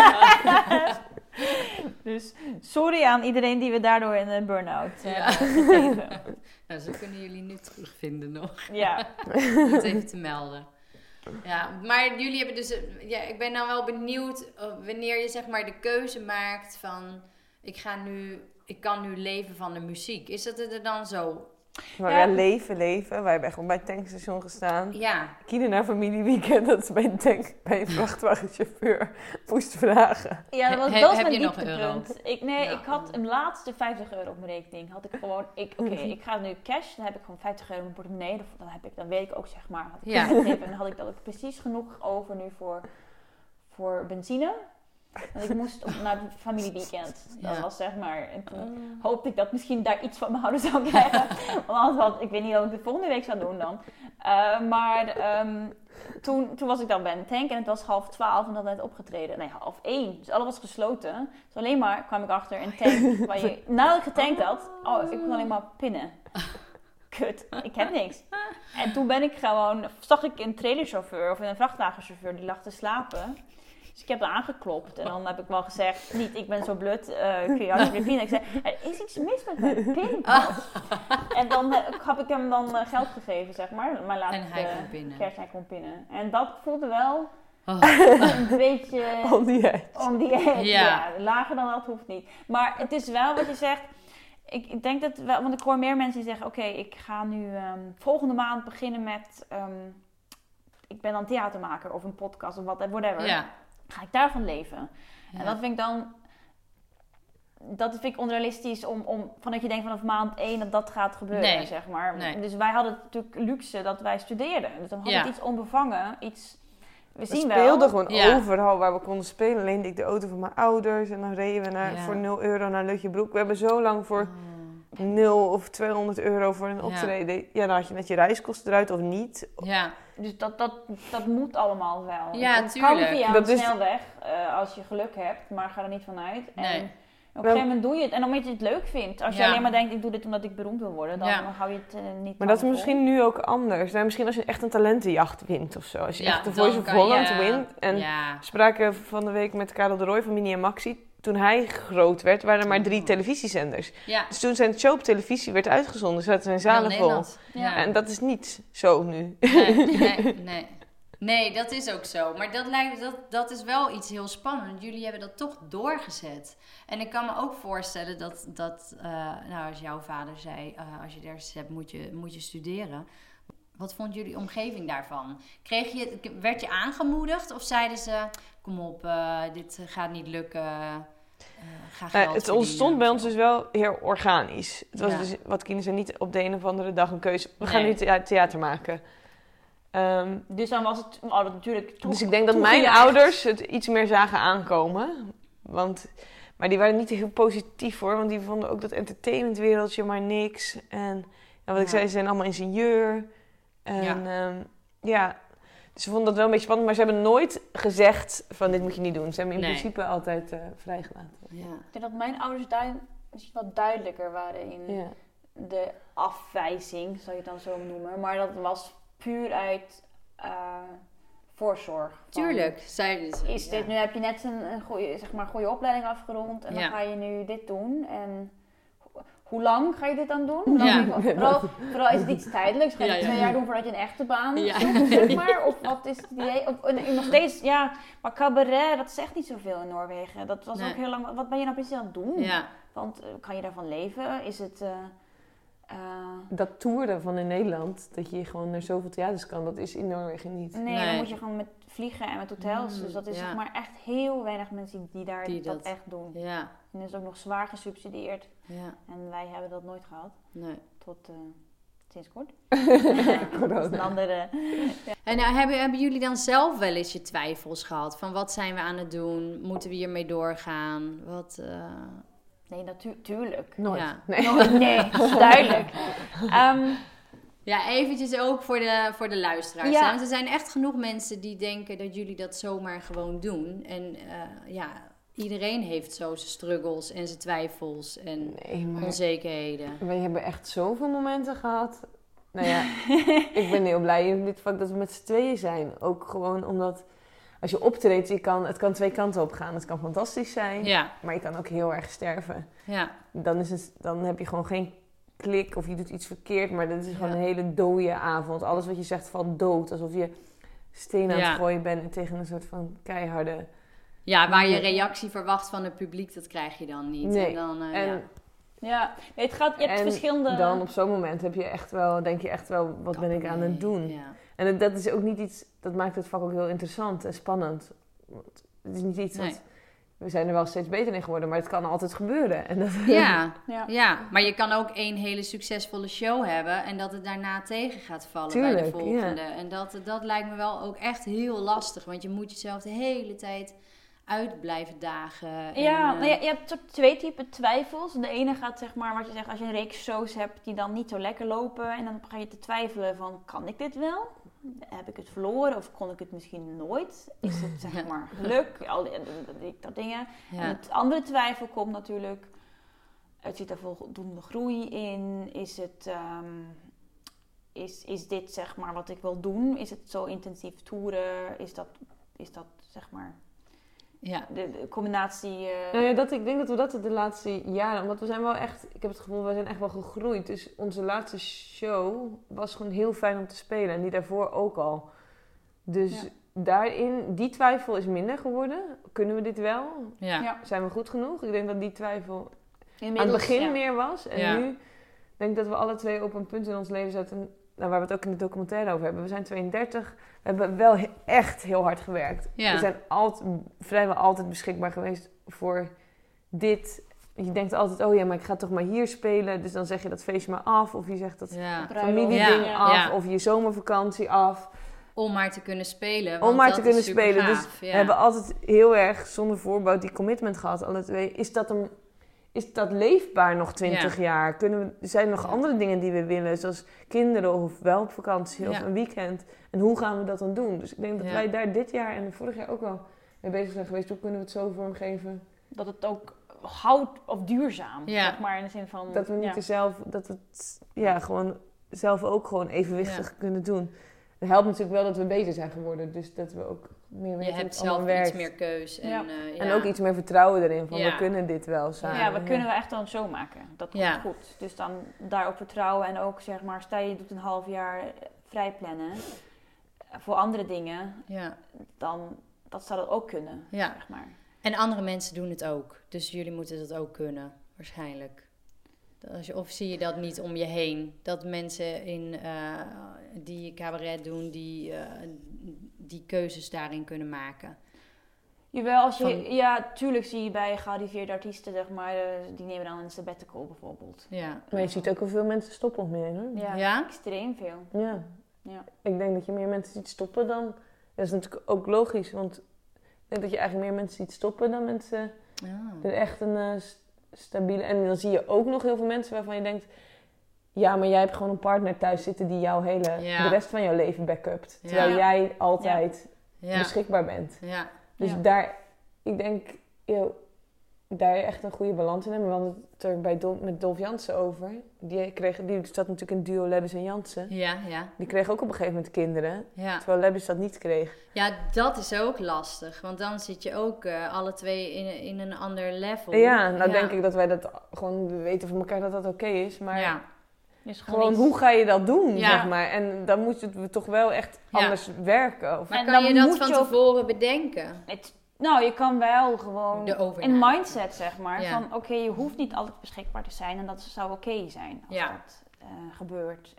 Dus sorry aan iedereen die we daardoor in een burn-out gegeven. Nou, zo kunnen jullie nu terugvinden nog. Ja. Om het even te melden. Ja, maar jullie hebben dus... Ja, ik ben dan wel benieuwd wanneer je zeg maar de keuze maakt van... Ik kan nu leven van de muziek. Is dat er dan zo? Maar ja, leven. Wij hebben gewoon bij het tankstation gestaan. Ja. Kine naar familieweekend dat ze bij een vrachtwagenchauffeur moest vragen. Ja, dat was mijn dieptepunt. Ik had een laatste €50 op mijn rekening. Had ik gewoon, ik ga nu cash, dan heb ik gewoon €50 in mijn portemonnee. Dan weet ik ook, zeg maar, had ik gegeven. En dan had ik dat ook precies genoeg over nu voor benzine. Want ik moest naar het familieweekend. Dat was zeg maar... En toen hoopte ik dat misschien daar iets van mijn houden zou krijgen. Want anders ik weet niet wat ik de volgende week zou doen dan. Toen was ik dan bij een tank en het was 11:30 en dat had net opgetreden. Nee, 11:30. Dus alles was gesloten. Dus alleen maar kwam ik achter een tank. Waar nadat ik getankt had, ik kon alleen maar pinnen. Kut, ik heb niks. En toen zag ik een trailerchauffeur of een vrachtwagenchauffeur die lag te slapen. Dus ik heb er aangeklopt en dan heb ik wel gezegd, niet ik ben zo blut, kun je alsjeblieft binnen. Ik zei, er is iets mis met mijn pinpas. En dan heb ik hem dan geld gegeven, zeg maar. Hij kon pinnen. En dat voelde wel een beetje... On the edge. Ja, lager dan dat hoeft niet. Maar het is wel wat je zegt, ik denk dat wel, want ik hoor meer mensen die zeggen, ik ga nu volgende maand beginnen met, ik ben dan theatermaker of een podcast of whatever. Ja. Ga ik daarvan leven? Ja. En dat vind ik dan... Dat vind ik onrealistisch om vanuit je denkt vanaf maand 1 dat dat gaat gebeuren, zeg maar. Nee. Dus wij hadden natuurlijk luxe dat wij studeerden. Dus dan had het iets onbevangen, iets... We speelden gewoon overal waar we konden spelen. Alleen ik de auto van mijn ouders en dan reden we voor €0 naar Lutjebroek. We hebben zo lang voor €0 of €200 voor een optreden. Ja, dan had je net je reiskosten eruit of niet. Ja. Dus dat moet allemaal wel. Ja, dat kan via een snelweg als je geluk hebt, maar ga er niet vanuit. En op een gegeven moment doe je het. En omdat je het leuk vindt. Als je alleen maar denkt, ik doe dit omdat ik beroemd wil worden, dan hou je het niet. Maar dat is misschien nu ook anders. Nou, misschien als je echt een talentenjacht wint of zo. Als je echt de Voice of Holland wint. En we spraken van de week met Karel de Rooij van Mini en Maxi. Toen hij groot werd, waren er maar 3 televisiezenders. Ja. Dus toen zijn show op televisie werd uitgezonden, zaten zijn zalen vol. Ja. En dat is niet zo nu. Nee, dat is ook zo. Maar dat is wel iets heel spannends. Jullie hebben dat toch doorgezet. En ik kan me ook voorstellen dat als jouw vader zei, als je ergens hebt, moet je studeren. Wat vond jullie omgeving daarvan? Werd je aangemoedigd of zeiden ze... Kom op, dit gaat niet lukken. Ga geld het ontstond bij ons dus wel heel organisch. Het was dus wat Kine zei, niet op de een of andere dag een keuze. We gaan nu theater maken. Dus dan was het natuurlijk... Dus ik denk dat mijn ouders het iets meer zagen aankomen. Want... Maar die waren niet heel positief hoor, want die vonden ook dat entertainmentwereldje maar niks. En ja, wat ik zei, ze zijn allemaal ingenieur. En dus ze vonden dat wel een beetje spannend, maar ze hebben nooit gezegd van dit moet je niet doen. Ze hebben in principe altijd vrijgelaten. Ja. Ik denk dat mijn ouders daar misschien wat duidelijker waren in de afwijzing, zal je het dan zo noemen. Maar dat was puur uit... voorzorg. Tuurlijk, zeiden ze. Is dit, nu heb je net een goede, zeg maar, goede opleiding afgerond en dan ga je nu dit doen. En hoe lang ga je dit dan doen? Vooral is het iets tijdelijks. Ga je 2 jaar doen voordat je een echte baan zoekt, zeg maar? Of wat is het idee? Of, nog steeds, maar cabaret, dat zegt niet zoveel in Noorwegen. Dat was ook heel lang, wat ben je nou precies aan het doen? Ja. Want kan je daarvan leven? Is het... dat toeren van in Nederland, dat je gewoon naar zoveel theaters kan, dat is in Noorwegen niet. Nee, dan moet je gewoon met vliegen en met hotels. Dus dat is zeg maar echt heel weinig mensen die daar dat echt doen. Ja. En dat is ook nog zwaar gesubsidieerd. Ja. En wij hebben dat nooit gehad. Nee. Tot sinds kort. Dat is een andere... Ja. En nou, hebben jullie dan zelf wel eens je twijfels gehad? Van wat zijn we aan het doen? Moeten we hiermee doorgaan? Wat... Nee, natuurlijk. Nooit. Ja. Nee, dat is duidelijk. Eventjes ook voor de luisteraars. Ja. Want er zijn echt genoeg mensen die denken dat jullie dat zomaar gewoon doen. En iedereen heeft zo zijn struggles en zijn twijfels en onzekerheden. Wij hebben echt zoveel momenten gehad. Nou ja, ik ben heel blij in dit vak dat we met z'n tweeën zijn. Ook gewoon omdat... Als je optreedt, het kan 2 kanten op gaan. Het kan fantastisch zijn, maar je kan ook heel erg sterven. Ja. Dan heb je gewoon geen klik of je doet iets verkeerd. Maar dat is gewoon een hele dode avond. Alles wat je zegt valt dood. Alsof je steen aan het gooien bent tegen een soort van keiharde... Ja, waar je reactie verwacht van het publiek, dat krijg je dan niet. Nee. En dan, je hebt verschillende... dan op zo'n moment denk je echt wel, wat ben ik aan het doen? Ja. En dat is ook niet iets, dat maakt het vak ook heel interessant en spannend. Het is niet iets dat, we zijn er wel steeds beter in geworden, maar het kan altijd gebeuren. En dat... maar je kan ook 1 hele succesvolle show hebben en dat het daarna tegen gaat vallen bij de volgende. Ja. En dat lijkt me wel ook echt heel lastig, want je moet jezelf de hele tijd uit blijven dagen. Ja, en, je hebt 2 typen twijfels. De ene gaat zeg maar, wat je zegt, als je een reeks shows hebt die dan niet zo lekker lopen en dan ga je te twijfelen van, kan ik dit wel? Heb ik het verloren of kon ik het misschien nooit? Is het zeg maar geluk? Al dat dingen. Ja. En het andere twijfel komt natuurlijk, het zit er voldoende groei in. Is het... Is dit zeg maar wat ik wil doen? Is het zo intensief toeren? Is dat zeg maar... Ja. De combinatie... ik denk dat we dat de laatste jaren... Want we zijn wel echt... Ik heb het gevoel, we zijn echt wel gegroeid. Dus onze laatste show was gewoon heel fijn om te spelen. En die daarvoor ook al. Dus daarin... Die twijfel is minder geworden. Kunnen we dit wel? Ja. Zijn we goed genoeg? Ik denk dat die twijfel inmiddels, aan het begin meer was. En nu denk ik dat we alle 2 op een punt in ons leven zaten... waar we het ook in de documentaire over hebben. We zijn 32. We hebben wel echt heel hard gewerkt. Ja. We zijn vrijwel altijd beschikbaar geweest voor dit. Je denkt altijd, maar ik ga toch maar hier spelen. Dus dan zeg je dat feestje maar af. Of je zegt dat familieding af. Ja. Of je zomervakantie af. Om maar te kunnen spelen. Dus we hebben altijd heel erg zonder voorbouw die commitment gehad. Alle 2. Is dat leefbaar nog 20 jaar? Zijn er nog andere dingen die we willen? Zoals kinderen of wel op vakantie of een weekend. En hoe gaan we dat dan doen? Dus ik denk dat wij daar dit jaar en vorig jaar ook wel mee bezig zijn geweest. Hoe kunnen we het zo vormgeven? Dat het ook houdt of duurzaam. Ja. Zeg maar in de zin van... Dat we niet dat we het gewoon zelf ook gewoon evenwichtig kunnen doen. Het helpt natuurlijk wel dat we beter zijn geworden. Dus dat we ook meer weten. Je hebt zelf iets meer keus. En, en ook iets meer vertrouwen erin. Van we kunnen dit wel samen. Ja, we kunnen we echt dan zo maken. Dat komt goed. Dus dan daarop vertrouwen. En ook zeg maar, stel je doet een half jaar vrij plannen. Voor andere dingen. Ja. Dan dat zou dat ook kunnen. Ja. Zeg maar. En andere mensen doen het ook. Dus jullie moeten dat ook kunnen. Waarschijnlijk. Of zie je dat niet om je heen? Dat mensen die cabaret doen, die keuzes daarin kunnen maken? Jawel, tuurlijk zie je bij gearriveerde artiesten, zeg maar, die nemen dan een sabbatical bijvoorbeeld. Ja. Maar je ziet ook hoeveel mensen stoppen om je heen, hoor. Ja, extreem veel. Ja. Ja. Ik denk dat je meer mensen ziet stoppen dan... Dat is natuurlijk ook logisch, want ik denk dat je eigenlijk meer mensen ziet stoppen dan mensen... Oh. Dus echt een stabiele... En dan zie je ook nog heel veel mensen waarvan je denkt... Ja, maar jij hebt gewoon een partner thuis zitten die jouw hele... Ja. De rest van jouw leven backupt. Terwijl jij altijd beschikbaar bent. Ja. Dus daar... Ik denk... Yo, daar echt een goede balans in hebben. We hadden het er met Dolf Jansen over. Die zat natuurlijk in duo Lebbes en Jansen. Ja, ja. Die kreeg ook op een gegeven moment kinderen. Ja. Terwijl Lebbes dat niet kreeg. Ja, dat is ook lastig. Want dan zit je ook alle twee in een ander level. Ja, nou denk ik dat wij dat gewoon weten van elkaar dat dat oké is. Maar is gewoon hoe ga je dat doen, zeg maar. En dan moet je toch wel echt anders werken. Of en kan je dat van tevoren bedenken? Nou, je kan wel gewoon een mindset, zeg maar. Ja. Van oké, je hoeft niet altijd beschikbaar te zijn. En dat zou oké zijn als dat gebeurt.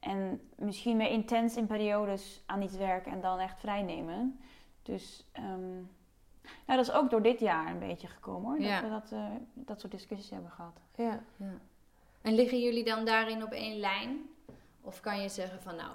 En misschien weer intens in periodes aan iets werken en dan echt vrijnemen. Dus dat is ook door dit jaar een beetje gekomen hoor. Ja. Dat we dat soort discussies hebben gehad. Ja. Ja. En liggen jullie dan daarin op één lijn? Of kan je zeggen van, nou,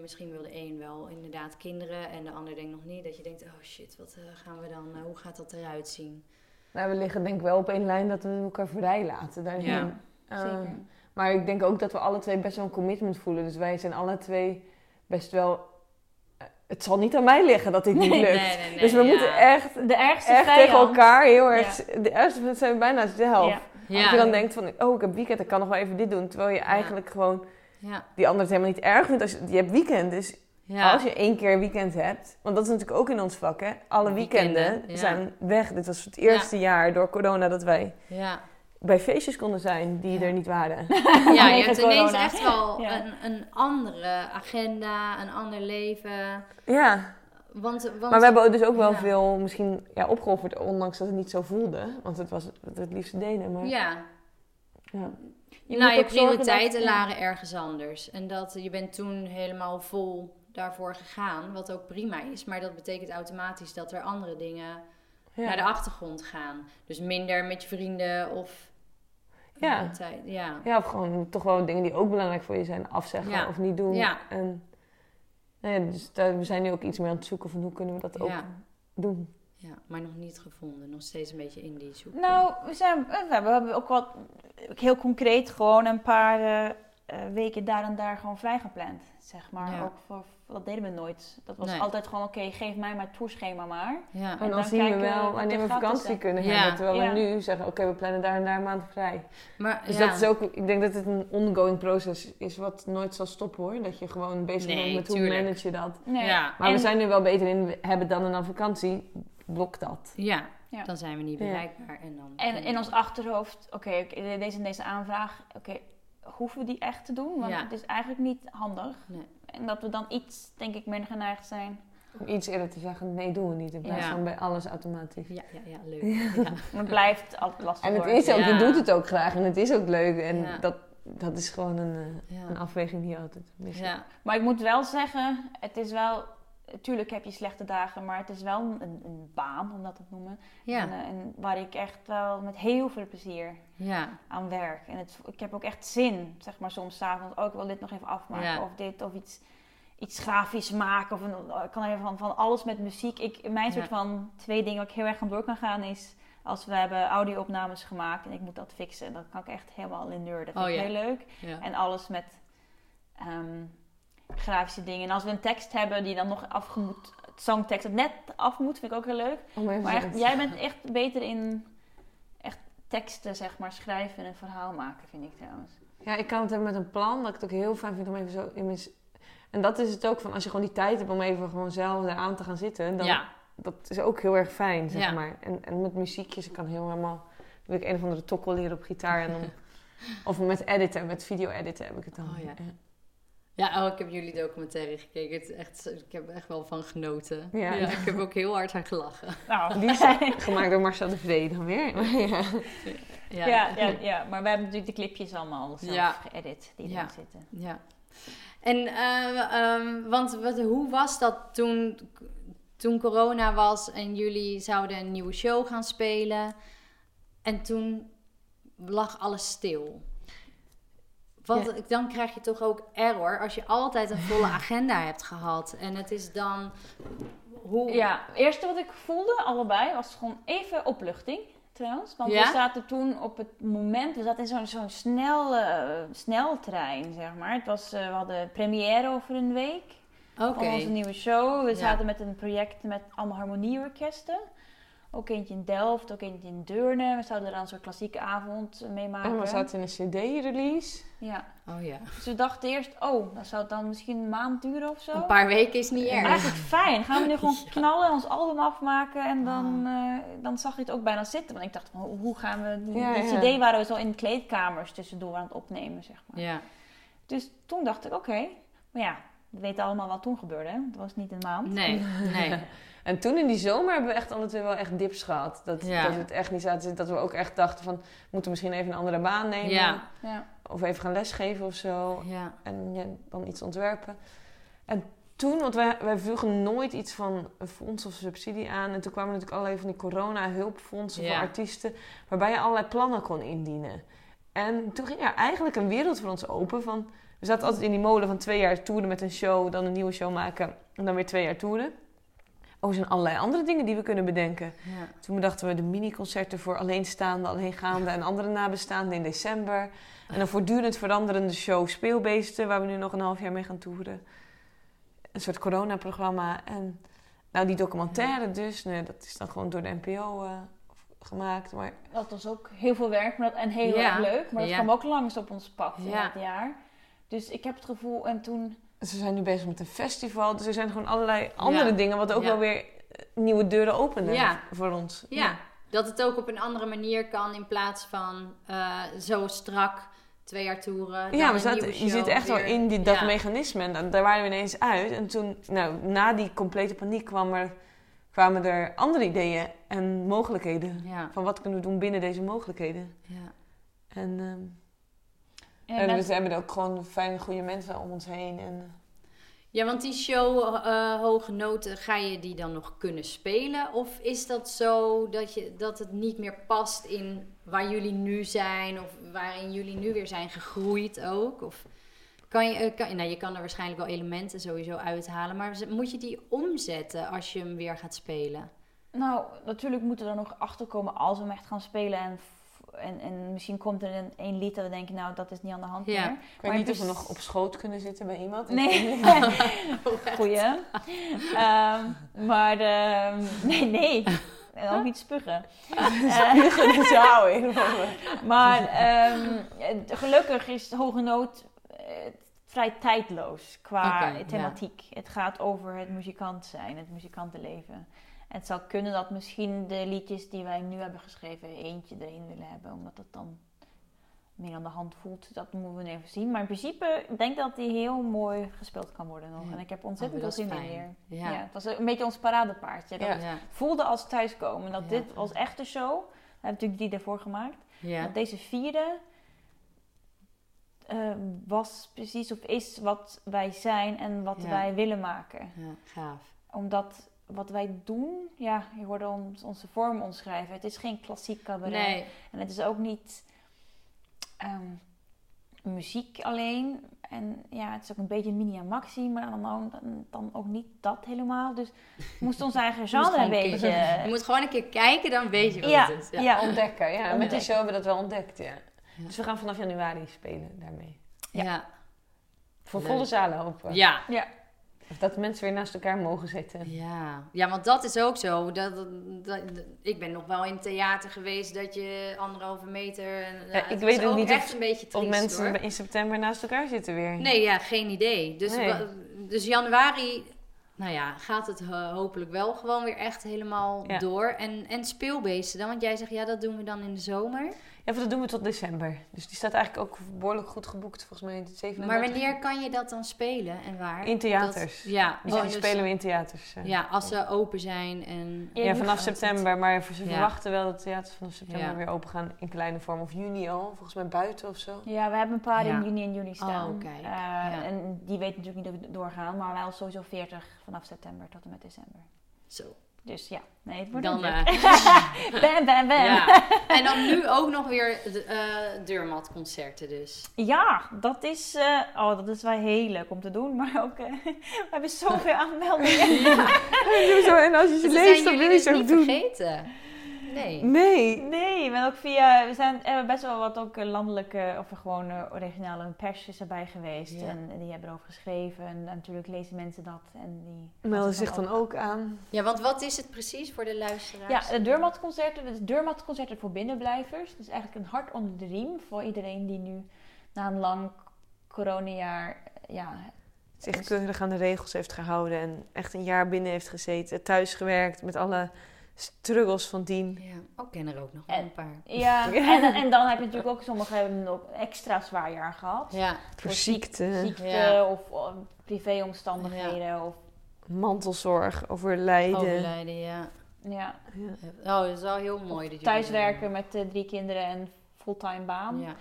misschien wil de een wel inderdaad kinderen en de ander denkt nog niet. Dat je denkt, oh shit, wat gaan we dan, hoe gaat dat eruit zien? Nou, we liggen denk ik wel op één lijn dat we elkaar vrij laten daarin. Ja, zeker. Maar ik denk ook dat we alle twee best wel een commitment voelen. Dus wij zijn alle twee best wel... Het zal niet aan mij liggen dat dit niet lukt. Nee, dus we moeten echt, echt tegen elkaar heel erg... Ja. De ergste zijn we bijna zelf. Ja. Ja. Dat je dan denkt van, oh, ik heb weekend, ik kan nog wel even dit doen. Terwijl je eigenlijk gewoon die ander het helemaal niet erg vindt. Je hebt weekend, dus als je één keer weekend hebt... Want dat is natuurlijk ook in ons vak, hè. Alle weekenden zijn weg. Dit was het eerste jaar door corona dat wij... Ja. bij feestjes konden zijn die er niet waren. Ja, je hebt ineens echt wel een andere agenda, een ander leven. Ja, want maar we hebben dus ook wel veel misschien opgeofferd, ondanks dat het niet zo voelde. Want het was het liefste deden. Maar... Ja. Je prioriteiten lagen ergens anders. En dat je bent toen helemaal vol daarvoor gegaan, wat ook prima is. Maar dat betekent automatisch dat er andere dingen... naar de achtergrond gaan. Dus minder met je vrienden of... Ja, of gewoon toch wel dingen die ook belangrijk voor je zijn. Afzeggen of niet doen. Ja. En, dus we zijn nu ook iets meer aan het zoeken van hoe kunnen we dat ook doen. Ja, maar nog niet gevonden. Nog steeds een beetje in die zoek. Nou, we hebben ook wat heel concreet gewoon een paar weken daar en daar gewoon vrij gepland. Zeg maar. Ja. Ook voor... Dat deden we nooit. Dat was altijd gewoon, oké, geef mij maar het tourschema maar. Ja. En dan zien we wel wanneer we vakantie kunnen hebben. Terwijl we nu zeggen, oké, we plannen daar en daar een maand vrij. Maar, dus dat is ook, ik denk dat het een ongoing proces is wat nooit zal stoppen hoor. Dat je gewoon bezig bent met hoe manage je dat. Nee. Ja. Maar we zijn nu wel beter in, hebben dan en dan vakantie. Blok dat. Ja. Ja. Dan zijn we niet bereikbaar. Ja. En in ons achterhoofd, oké, deze aanvraag, oké, hoeven we die echt te doen? Want het is eigenlijk niet handig. Nee. En dat we dan iets, denk ik, meer geneigd zijn. Om iets eerder te zeggen, nee, doen we niet. In plaats van bij alles automatisch. Ja, leuk. Ja. Ja. Het blijft altijd lastig en het worden. Is ook, je doet het ook graag en het is ook leuk. En dat is gewoon een afweging die je altijd mist. Ja. Maar ik moet wel zeggen, het is wel... Tuurlijk heb je slechte dagen, maar het is wel een baan, om dat te noemen. Ja. En waar ik echt wel met heel veel plezier aan werk. En ik heb ook echt zin, zeg maar soms 's avonds, ik wil dit nog even afmaken. Ja. Of dit, of iets grafisch maken. Of ik kan even van alles met muziek. Mijn soort van twee dingen waar ik heel erg aan door kan gaan is... Als we hebben audio-opnames gemaakt en ik moet dat fixen. Dan kan ik echt helemaal in nerden. Dat vind ik heel leuk. Ja. En alles met... grafische dingen. En als we een tekst hebben die dan nog af moet, het zangtekst dat net af moet, vind ik ook heel leuk. Maar echt, jij bent echt beter in echt teksten, zeg maar, schrijven en verhaal maken, vind ik trouwens. Ja, ik kan het hebben met een plan, dat ik het ook heel fijn vind om even zo... En dat is het ook, van als je gewoon die tijd hebt om even gewoon zelf eraan te gaan zitten, dan dat is ook heel erg fijn, zeg maar. En met muziekjes, ik kan helemaal... Dan wil ik een of andere tokkel leren op gitaar en dan... Of met editen, met video-editen heb ik het dan. Oh, ja. Ja, ik heb jullie documentaire gekeken. Ik heb er echt wel van genoten. Ja. Ja, ik heb ook heel hard aan gelachen. Nou, die is gemaakt door Marcel de Vree dan weer. Ja, maar we hebben natuurlijk de clipjes allemaal zelf geëdit die erin zitten. Ja. En hoe was dat toen corona was en jullie zouden een nieuwe show gaan spelen? En toen lag alles stil. Dan krijg je toch ook error als je altijd een volle agenda hebt gehad. En het is dan... Hoe... Ja, het eerste wat ik voelde, allebei, was gewoon even opluchting trouwens. Want we zaten toen op het moment, we zaten in zo'n sneltrein, zeg maar. Het was, we hadden première over een week van onze nieuwe show. We zaten met een project met allemaal harmonieorkesten. Ook eentje in Delft, ook eentje in Deurne. We zouden er dan zo'n klassieke avond mee maken. Oh, we zaten in een cd-release. Ja. Oh ja. Dus we dachten eerst, dat zou het dan misschien een maand duren of zo. Een paar weken is niet erg. Eigenlijk fijn. Gaan we nu gewoon knallen, ons album afmaken. En dan zag je het ook bijna zitten. Want ik dacht, hoe gaan we... De cd waren we zo in kleedkamers tussendoor aan het opnemen, zeg maar. Ja. Dus toen dacht ik, oké. Maar ja, we weten allemaal wat toen gebeurde. Het was niet een maand. Nee. En toen in die zomer hebben we echt alle twee wel echt dips gehad. Dat het echt niet zaten. Dat we ook echt dachten van... moeten we misschien even een andere baan nemen. Ja. Ja. Of even gaan lesgeven of zo. Ja. En dan iets ontwerpen. En toen, want wij vroegen nooit iets van een fonds of subsidie aan. En toen kwamen natuurlijk allerlei van die corona-hulpfondsen voor artiesten. Waarbij je allerlei plannen kon indienen. En toen ging er eigenlijk een wereld voor ons open van... We zaten altijd in die molen van 2 jaar toeren met een show. Dan een nieuwe show maken. En dan weer 2 jaar toeren. Er zijn allerlei andere dingen die we kunnen bedenken. Ja. Toen bedachten we de mini-concerten voor alleenstaanden, alleengaande en andere nabestaanden in december. En dan voortdurend veranderende show Speelbeesten, waar we nu nog een half jaar mee gaan toeren. Een soort coronaprogramma. En nou, die documentaire dus. Nee, dat is dan gewoon door de NPO gemaakt. Maar... Dat was ook heel veel werk en heel erg leuk. Maar dat kwam ook langs op ons pad in dat jaar. Dus ik heb het gevoel... En toen... Ze zijn nu bezig met een festival. Dus er zijn gewoon allerlei andere dingen... wat ook wel weer nieuwe deuren openen voor ons. Ja. Dat het ook op een andere manier kan... in plaats van zo strak 2 jaar toeren. Ja, je zit echt wel in dat mechanisme. En daar waren we ineens uit. En toen, na die complete paniek... kwamen er andere ideeën en mogelijkheden. Ja. Van wat kunnen we doen binnen deze mogelijkheden. Ja. En... we hebben ook gewoon fijne, goede mensen om ons heen. En... Ja, want die show Hoge Noten, ga je die dan nog kunnen spelen? Of is dat zo dat het niet meer past in waar jullie nu zijn? Of waarin jullie nu weer zijn gegroeid ook? Of je kan er waarschijnlijk wel elementen sowieso uithalen. Maar moet je die omzetten als je hem weer gaat spelen? Nou, natuurlijk moeten we er nog achter komen als we hem echt gaan spelen... En misschien komt er een lied dat we denken, nou, dat is niet aan de hand meer. Ik weet niet of we nog op schoot kunnen zitten bij iemand. Nee. Goeie. Nee. En ook niet spuggen. Spuggen is jou in. Maar gelukkig is Hoge Noot vrij tijdloos qua thematiek. Het gaat over het muzikant zijn, het muzikantenleven. Het zou kunnen dat misschien de liedjes die wij nu hebben geschreven... eentje erin willen hebben, omdat dat dan meer aan de hand voelt. Dat moeten we even zien. Maar in principe denk ik dat die heel mooi gespeeld kan worden nog. En ik heb ontzettend veel zin in hier. Ja. Ja, het was een beetje ons paradepaardje. Dat voelde als thuiskomen. Dat dit was echt de show. We hebben natuurlijk die daarvoor gemaakt. Ja. Dat deze 4e... was precies of is wat wij zijn en wat wij willen maken. Ja, gaaf. Omdat... Wat wij doen, je hoorde onze vorm omschrijven. Het is geen klassiek cabaret. Nee. En het is ook niet muziek alleen. En het is ook een beetje Mini en Maxi, maar dan ook niet dat helemaal. Dus we moesten ons eigen genre een beetje... Je moet gewoon een keer kijken, dan weet je wat het is. Ja, ontdekken. Ja. Met de show hebben we dat wel ontdekt, ja. Dus we gaan vanaf januari spelen daarmee. Ja. Voor volle zalen hopen. Ja. Of dat mensen weer naast elkaar mogen zitten. Ja, want dat is ook zo. Ik ben nog wel in theater geweest dat je 1,5 meter... ik weet ook niet echt een beetje triest, of mensen in september naast elkaar zitten weer. Nee, geen idee. Dus, dus januari gaat het hopelijk wel gewoon weer echt helemaal door. En Speelbeesten dan, want jij zegt dat doen we dan in de zomer... Ja, dat doen we tot december. Dus die staat eigenlijk ook behoorlijk goed geboekt, volgens mij in 37. Maar wanneer kan je dat dan spelen en waar? In theaters. Dus spelen we in theaters. Ja, als ze open zijn. En... Ja, vanaf september. Maar ze verwachten wel dat theaters vanaf september weer open gaan in kleine vorm. Of juni al, volgens mij buiten of zo. Ja, we hebben een paar in juni en juli staan. En die weten natuurlijk niet of we doorgaan. Maar wel sowieso 40 vanaf september tot en met december. Zo. Dus ja, nee, het wordt dan, niet bam, bam, bam. Ja. En dan nu ook nog weer deurmatconcerten dus. Ja, dat is, dat is wel heel leuk om te doen. Maar ook, we hebben zoveel aanmeldingen. Ja. En als je ze leest, dan wil je ze ook doen. Vergeten. Nee, maar ook via, we hebben best wel wat ook landelijke of gewoon regionale persjes erbij geweest. Ja. En die hebben erover geschreven en natuurlijk lezen mensen dat. En die melden zich dan ook aan. Ja, want wat is het precies voor de luisteraars? Ja, de deurmatconcerten. Het is deurmatconcerten voor binnenblijvers. Dus eigenlijk een hart onder de riem voor iedereen die nu na een lang coronajaar... Ja, zich keurig aan de regels heeft gehouden en echt een jaar binnen heeft gezeten. Thuis gewerkt met alle... struggles van dien. Ja, ook kennen er ook nog een paar. Ja, en dan heb je natuurlijk ook sommigen hebben nog extra zwaar jaar gehad. Ja, voor ziekte of privéomstandigheden of mantelzorg, overlijden. Ja. Oh, dat is wel heel mooi. Dat thuiswerken met 3 kinderen en fulltime baan. Ja.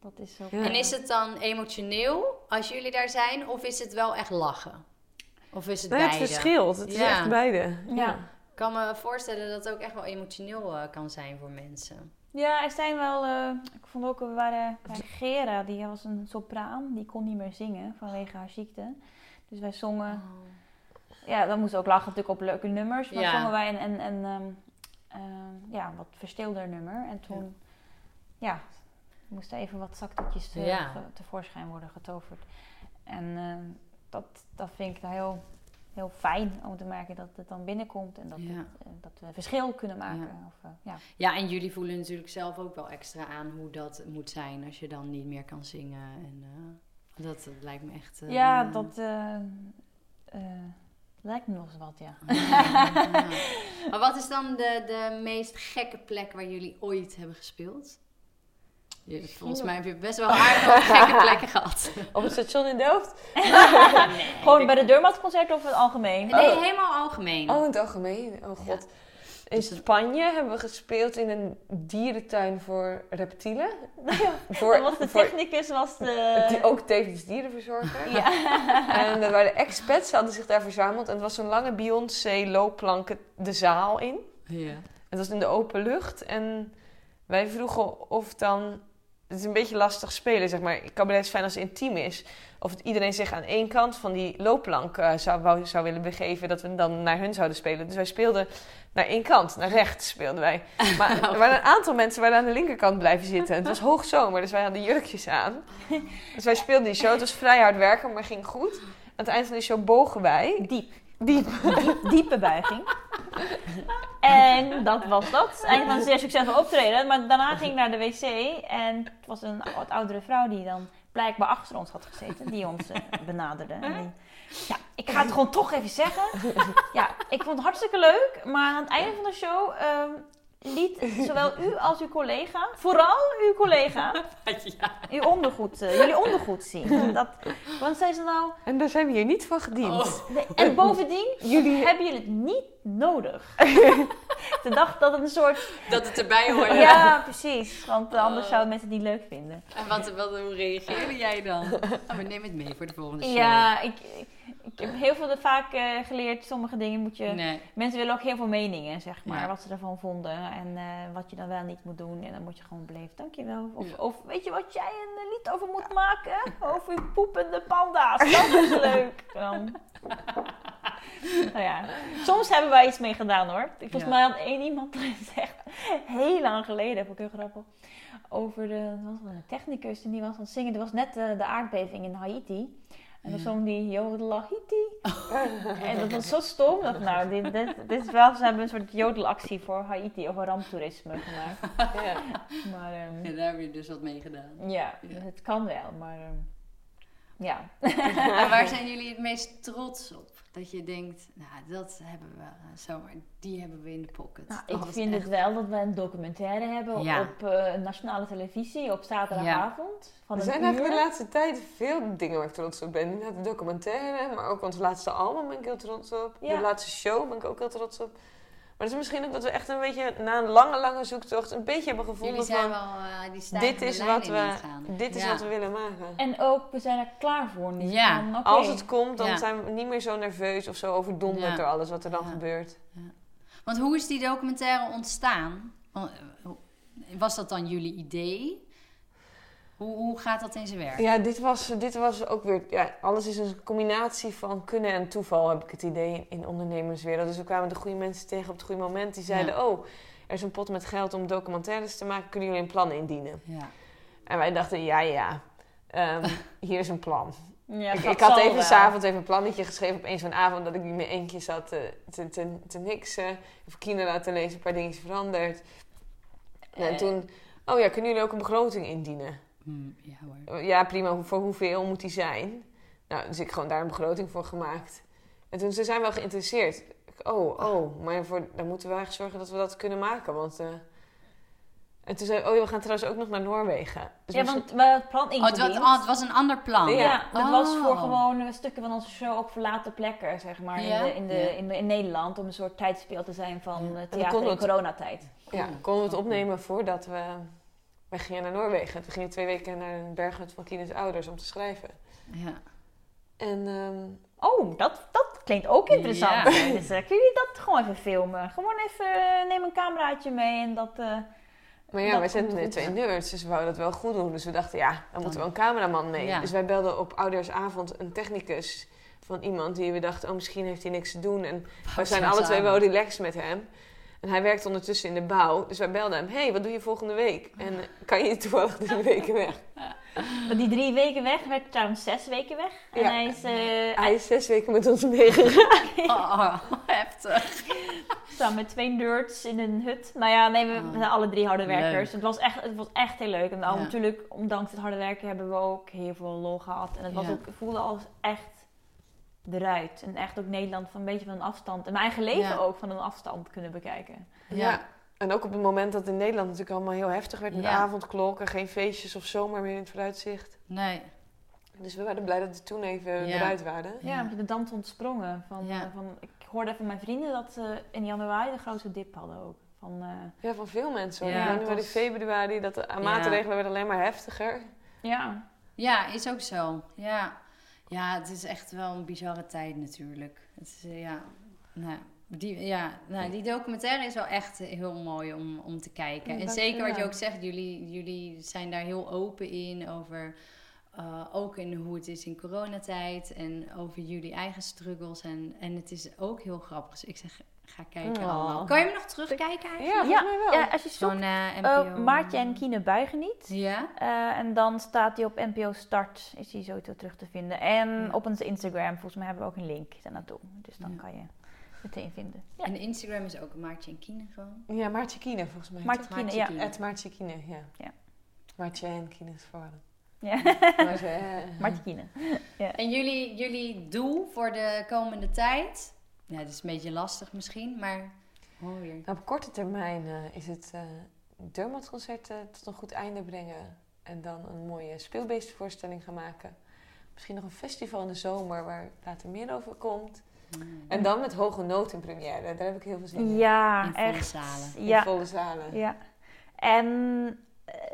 Dat is ook. Ja. En is het dan emotioneel als jullie daar zijn, of is het wel echt lachen? Of is het beide? Het verschilt. Het is echt beide. Ja. Ik kan me voorstellen dat het ook echt wel emotioneel kan zijn voor mensen. Ja, er zijn wel... ik vond ook, we waren bij Gera, die was een sopraan. Die kon niet meer zingen vanwege haar ziekte. Dus wij zongen... Ja, dan moesten we ook lachen natuurlijk op leuke nummers. Maar zongen wij een wat verstilder nummer. En toen... Ja, moesten even wat zakdoekjes tevoorschijn worden getoverd. En dat vind ik nou heel fijn om te merken dat het dan binnenkomt en dat we verschil kunnen maken. Ja. Ja, en jullie voelen natuurlijk zelf ook wel extra aan hoe dat moet zijn als je dan niet meer kan zingen. En dat lijkt me echt... lijkt me nog eens wat, ja. Maar wat is dan de meest gekke plek waar jullie ooit hebben gespeeld? Volgens mij heb je best wel aardig gekke plekken gehad. Op het station in Delft? Nee, gewoon bij de deurmatconcert of het algemeen? Nee, helemaal algemeen. Oh, het algemeen. Oh god. Ja. In Spanje hebben we gespeeld in een dierentuin voor reptielen. Ja, want de technicus was de... Die ook tevens dierenverzorger. Ja. En daar waren de expats, hadden zich daar verzameld. En het was zo'n lange Beyoncé loopplanken de zaal in. Ja. Het was in de open lucht en... Wij vroegen of dan... Het is een beetje lastig spelen, zeg maar. Cabaret is fijn als het intiem is. Of het iedereen zich aan één kant van die loopplank zou willen begeven... dat we dan naar hun zouden spelen. Dus wij speelden naar één kant, naar rechts speelden wij. Maar er waren een aantal mensen waar aan de linkerkant blijven zitten. Het was hoogzomer, dus wij hadden jurkjes aan. Dus wij speelden die show. Het was vrij hard werken, maar ging goed. Aan het eind van die show bogen wij... Diepe buiging. En dat was dat. Eigenlijk was een zeer succesvol optreden. Maar daarna ging ik naar de wc. En het was een wat oudere vrouw die dan blijkbaar achter ons had gezeten. Die ons benaderde. En ik ga het gewoon toch even zeggen. Ja, ik vond het hartstikke leuk. Maar aan het einde van de show... liet zowel u als uw collega, vooral uw collega, jullie ondergoed zien. Want zei ze nou... En daar zijn we hier niet van gediend. Oh. En bovendien hebben jullie het niet nodig. Ze dacht dat het een soort... Dat het erbij hoorde. Ja, precies. Want anders zouden mensen het niet leuk vinden. En hoe reageerde jij dan? Oh, we nemen het mee voor de volgende show. Ja, ik heb heel veel vaak geleerd. Sommige dingen moet je... Nee. Mensen willen ook heel veel meningen, zeg maar. Ja. Wat ze ervan vonden. En wat je dan wel niet moet doen. En dan moet je gewoon beleefd. Dankjewel. Of weet je wat jij een lied over moet maken? Over je poepende panda's. Dat is leuk. Nou ja. Soms hebben wij iets mee gedaan, hoor. Volgens mij had 1 iemand gezegd. Heel lang geleden. Heb ik heel grappig. Over de technicus. En die was aan het zingen. Er was net de aardbeving in Haïti. En dan zong die jodelahiti. En dat was zo stom. Dat dit is wel, ze hebben een soort jodelactie voor Haïti of een ramptoerisme gemaakt. Ja. Maar, en daar heb je dus wat mee gedaan. Ja. Het kan wel, maar ja. En waar zijn jullie het meest trots op? Dat je denkt, dat hebben we zomaar, die hebben we in de pocket. Nou, ik vind het wel dat we een documentaire hebben op nationale televisie op zaterdagavond. Ja. Er zijn eigenlijk de laatste tijd veel dingen waar ik trots op ben. De documentaire, maar ook ons laatste album ben ik heel trots op. Ja. De laatste show ben ik ook heel trots op. Maar het is misschien ook dat we echt een beetje na een lange zoektocht een beetje hebben gevoeld van... Dit is wat we willen maken. En ook, we zijn er klaar voor nu. Ja. Als het komt, dan zijn we niet meer zo nerveus of zo overdonderd door alles wat er dan gebeurt. Ja. Want hoe is die documentaire ontstaan? Was dat dan jullie idee? Hoe gaat dat in zijn werk? Ja, dit was ook weer... Ja, alles is een combinatie van kunnen en toeval, heb ik het idee, in ondernemerswereld. Dus we kwamen de goede mensen tegen op het goede moment. Die zeiden, oh, er is een pot met geld om documentaires te maken. Kunnen jullie een plan indienen? Ja. En wij dachten, hier is een plan. Ja, ik had even s'avonds een plannetje geschreven op een zo'n avond dat ik niet meer eentje zat te niksen. Of Kine te lezen, een paar dingetjes veranderd. En toen, kunnen jullie ook een begroting indienen? Ja, hoor. Ja, prima. Voor hoeveel moet die zijn? Nou, dus ik gewoon daar een begroting voor gemaakt. En toen, ze zijn wel geïnteresseerd. Maar dan moeten we eigenlijk zorgen dat we dat kunnen maken. Want... En toen zei ik, we gaan trouwens ook nog naar Noorwegen. Dus want het plan ingediend. Het was een ander plan. Dat was voor gewoon stukken van onze show op verlaten plekken, zeg maar, in Nederland. Om een soort tijdspeel te zijn van theater in coronatijd. Ja, konden we het opnemen voordat we... Wij gingen naar Noorwegen. We gingen 2 weken naar een berghut van Kine's ouders om te schrijven. Ja. En... dat klinkt ook interessant. Ja. Dus kun je dat gewoon even filmen? Gewoon even, neem een cameraatje mee en dat... Maar ja, wij zijn net 2 nerds, dus we wouden dat wel goed doen. Dus we dachten, dan moeten we een cameraman mee. Ja. Dus wij belden op oudersavond een technicus van iemand die we dachten... misschien heeft hij niks te doen. En we zijn alle 2 wel relaxed met hem. En hij werkt ondertussen in de bouw. Dus wij belden hem, hey, wat doe je volgende week? En kan je toevallig 3 weken weg? Want die 3 weken weg werd trouwens 6 weken weg. En hij is 6 weken met ons meegegaan. Heftig. Samen met 2 nerds in een hut. Maar we zijn alle 3 harde werkers. Het was echt heel leuk. En natuurlijk, ondanks het harde werken, hebben we ook heel veel lol gehad. En het was ook, het voelde alles echt eruit. En echt ook Nederland van een beetje van een afstand. En mijn eigen leven ook van een afstand kunnen bekijken. Ja. En ook op het moment dat in Nederland natuurlijk allemaal heel heftig werd... met avondklokken, geen feestjes of zomaar meer in het vooruitzicht. Nee. Dus we waren blij dat we toen even eruit waren. Ja, want de dans ontsprongen. Ik hoorde van mijn vrienden dat ze in januari de grootste dip hadden ook. Van veel mensen. Ja, januari, februari, dat de maatregelen werden alleen maar heftiger. Ja. Ja, is ook zo. Ja. Ja, het is echt wel een bizarre tijd natuurlijk. Het is, die documentaire is wel echt heel mooi om te kijken. En zeker wat je ook zegt, jullie zijn daar heel open in over... ook in hoe het is in coronatijd en over jullie eigen struggles. En het is ook heel grappig. Dus ik zeg, ga kijken. Oh. Kan je me nog terugkijken eigenlijk? Ja, volgens mij wel. Ja, als je zoekt, NPO. Maartje en Kine buigen niet. Ja. En dan staat hij op NPO Start, is hij sowieso terug te vinden. En op ons Instagram, volgens mij hebben we ook een link daar naartoe. Dus dan kan je... meteen vinden. Ja. En Instagram is ook Maartje en Kine gewoon. Ja, Maartje Kine volgens mij. Maartje Kine, ja. Maartje en Kine is verwarrend. Ja. Maartje Kine. Ja. En jullie doel voor de komende tijd? Ja, dat is een beetje lastig misschien, maar... Op korte termijn is het Durmot-concerten tot een goed einde brengen. En dan een mooie speelbeestenvoorstelling gaan maken. Misschien nog een festival in de zomer waar later meer over komt. En dan met Hoge Noten in première. Daar heb ik heel veel zin in. Ja, in echt. Volle zalen. Ja. En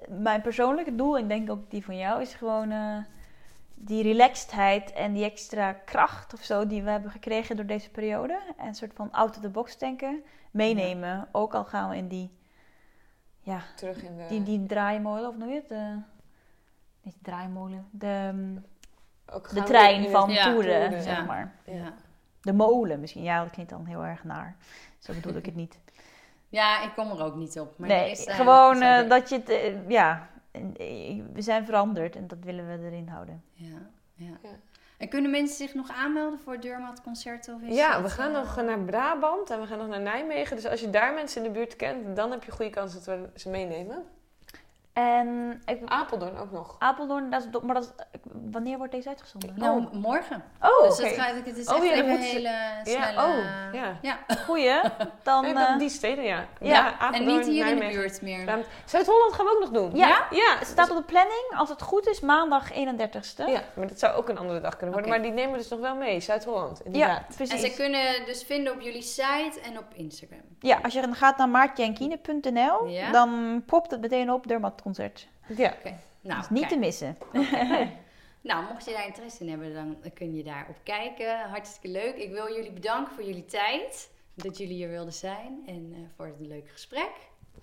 mijn persoonlijke doel, en ik denk ook die van jou, is gewoon die relaxedheid en die extra kracht of zo die we hebben gekregen door deze periode. En een soort van out of the box denken, meenemen. Ja. Ook al gaan we in die... Ja, terug in de... Die draaimolen, of noem je het? Niet de draaimolen. De trein van toeren, zeg maar. Ja. De molen misschien. Ja, dat klinkt dan heel erg naar. Zo bedoel ik het niet. Ja, ik kom er ook niet op. Maar nee, is, gewoon dat je... we zijn veranderd en dat willen we erin houden. Ja. En kunnen mensen zich nog aanmelden voor Durmat-concerten? Of iets? Ja, we gaan nog naar Brabant en we gaan nog naar Nijmegen. Dus als je daar mensen in de buurt kent, dan heb je goede kans dat we ze meenemen. En Apeldoorn ook nog. Apeldoorn, wanneer wordt deze uitgezonden? Nou, morgen. Oh, dus het is echt even een hele snelle... Goeie. Dan, dan die steden, Apeldoorn, en niet hier Nijmegen. In de buurt meer. Zuid-Holland gaan we ook nog doen. Ja, het staat op de planning. Als het goed is, maandag 31ste. Ja, maar dat zou ook een andere dag kunnen worden. Okay. Maar die nemen we dus nog wel mee, Zuid-Holland. Ja, precies. En ze kunnen dus vinden op jullie site en op Instagram. Ja, als je gaat naar maartjeenkine.nl, dan popt het meteen op Durmat-concert. Ja, oké. Nou, dat is niet te missen. Okay. Nou, mocht je daar interesse in hebben, dan kun je daarop kijken. Hartstikke leuk. Ik wil jullie bedanken voor jullie tijd. dat jullie hier wilden zijn en voor het leuke gesprek.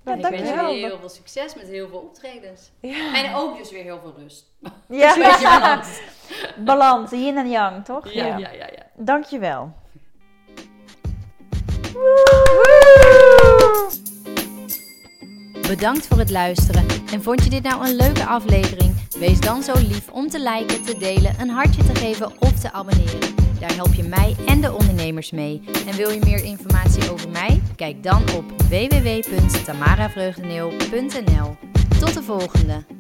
Ja, en ik wens jullie heel veel succes met heel veel optredens. Ja. En ook dus weer heel veel rust. Ja. Dus balans. Balans, yin en yang, toch? Ja, ja, ja, ja, ja. Dankjewel. Bedankt voor het luisteren. En vond je dit nou een leuke aflevering? Wees dan zo lief om te liken, te delen, een hartje te geven of te abonneren. Daar help je mij en de ondernemers mee. En wil je meer informatie over mij? Kijk dan op www.tamaravreugdeneel.nl. Tot de volgende!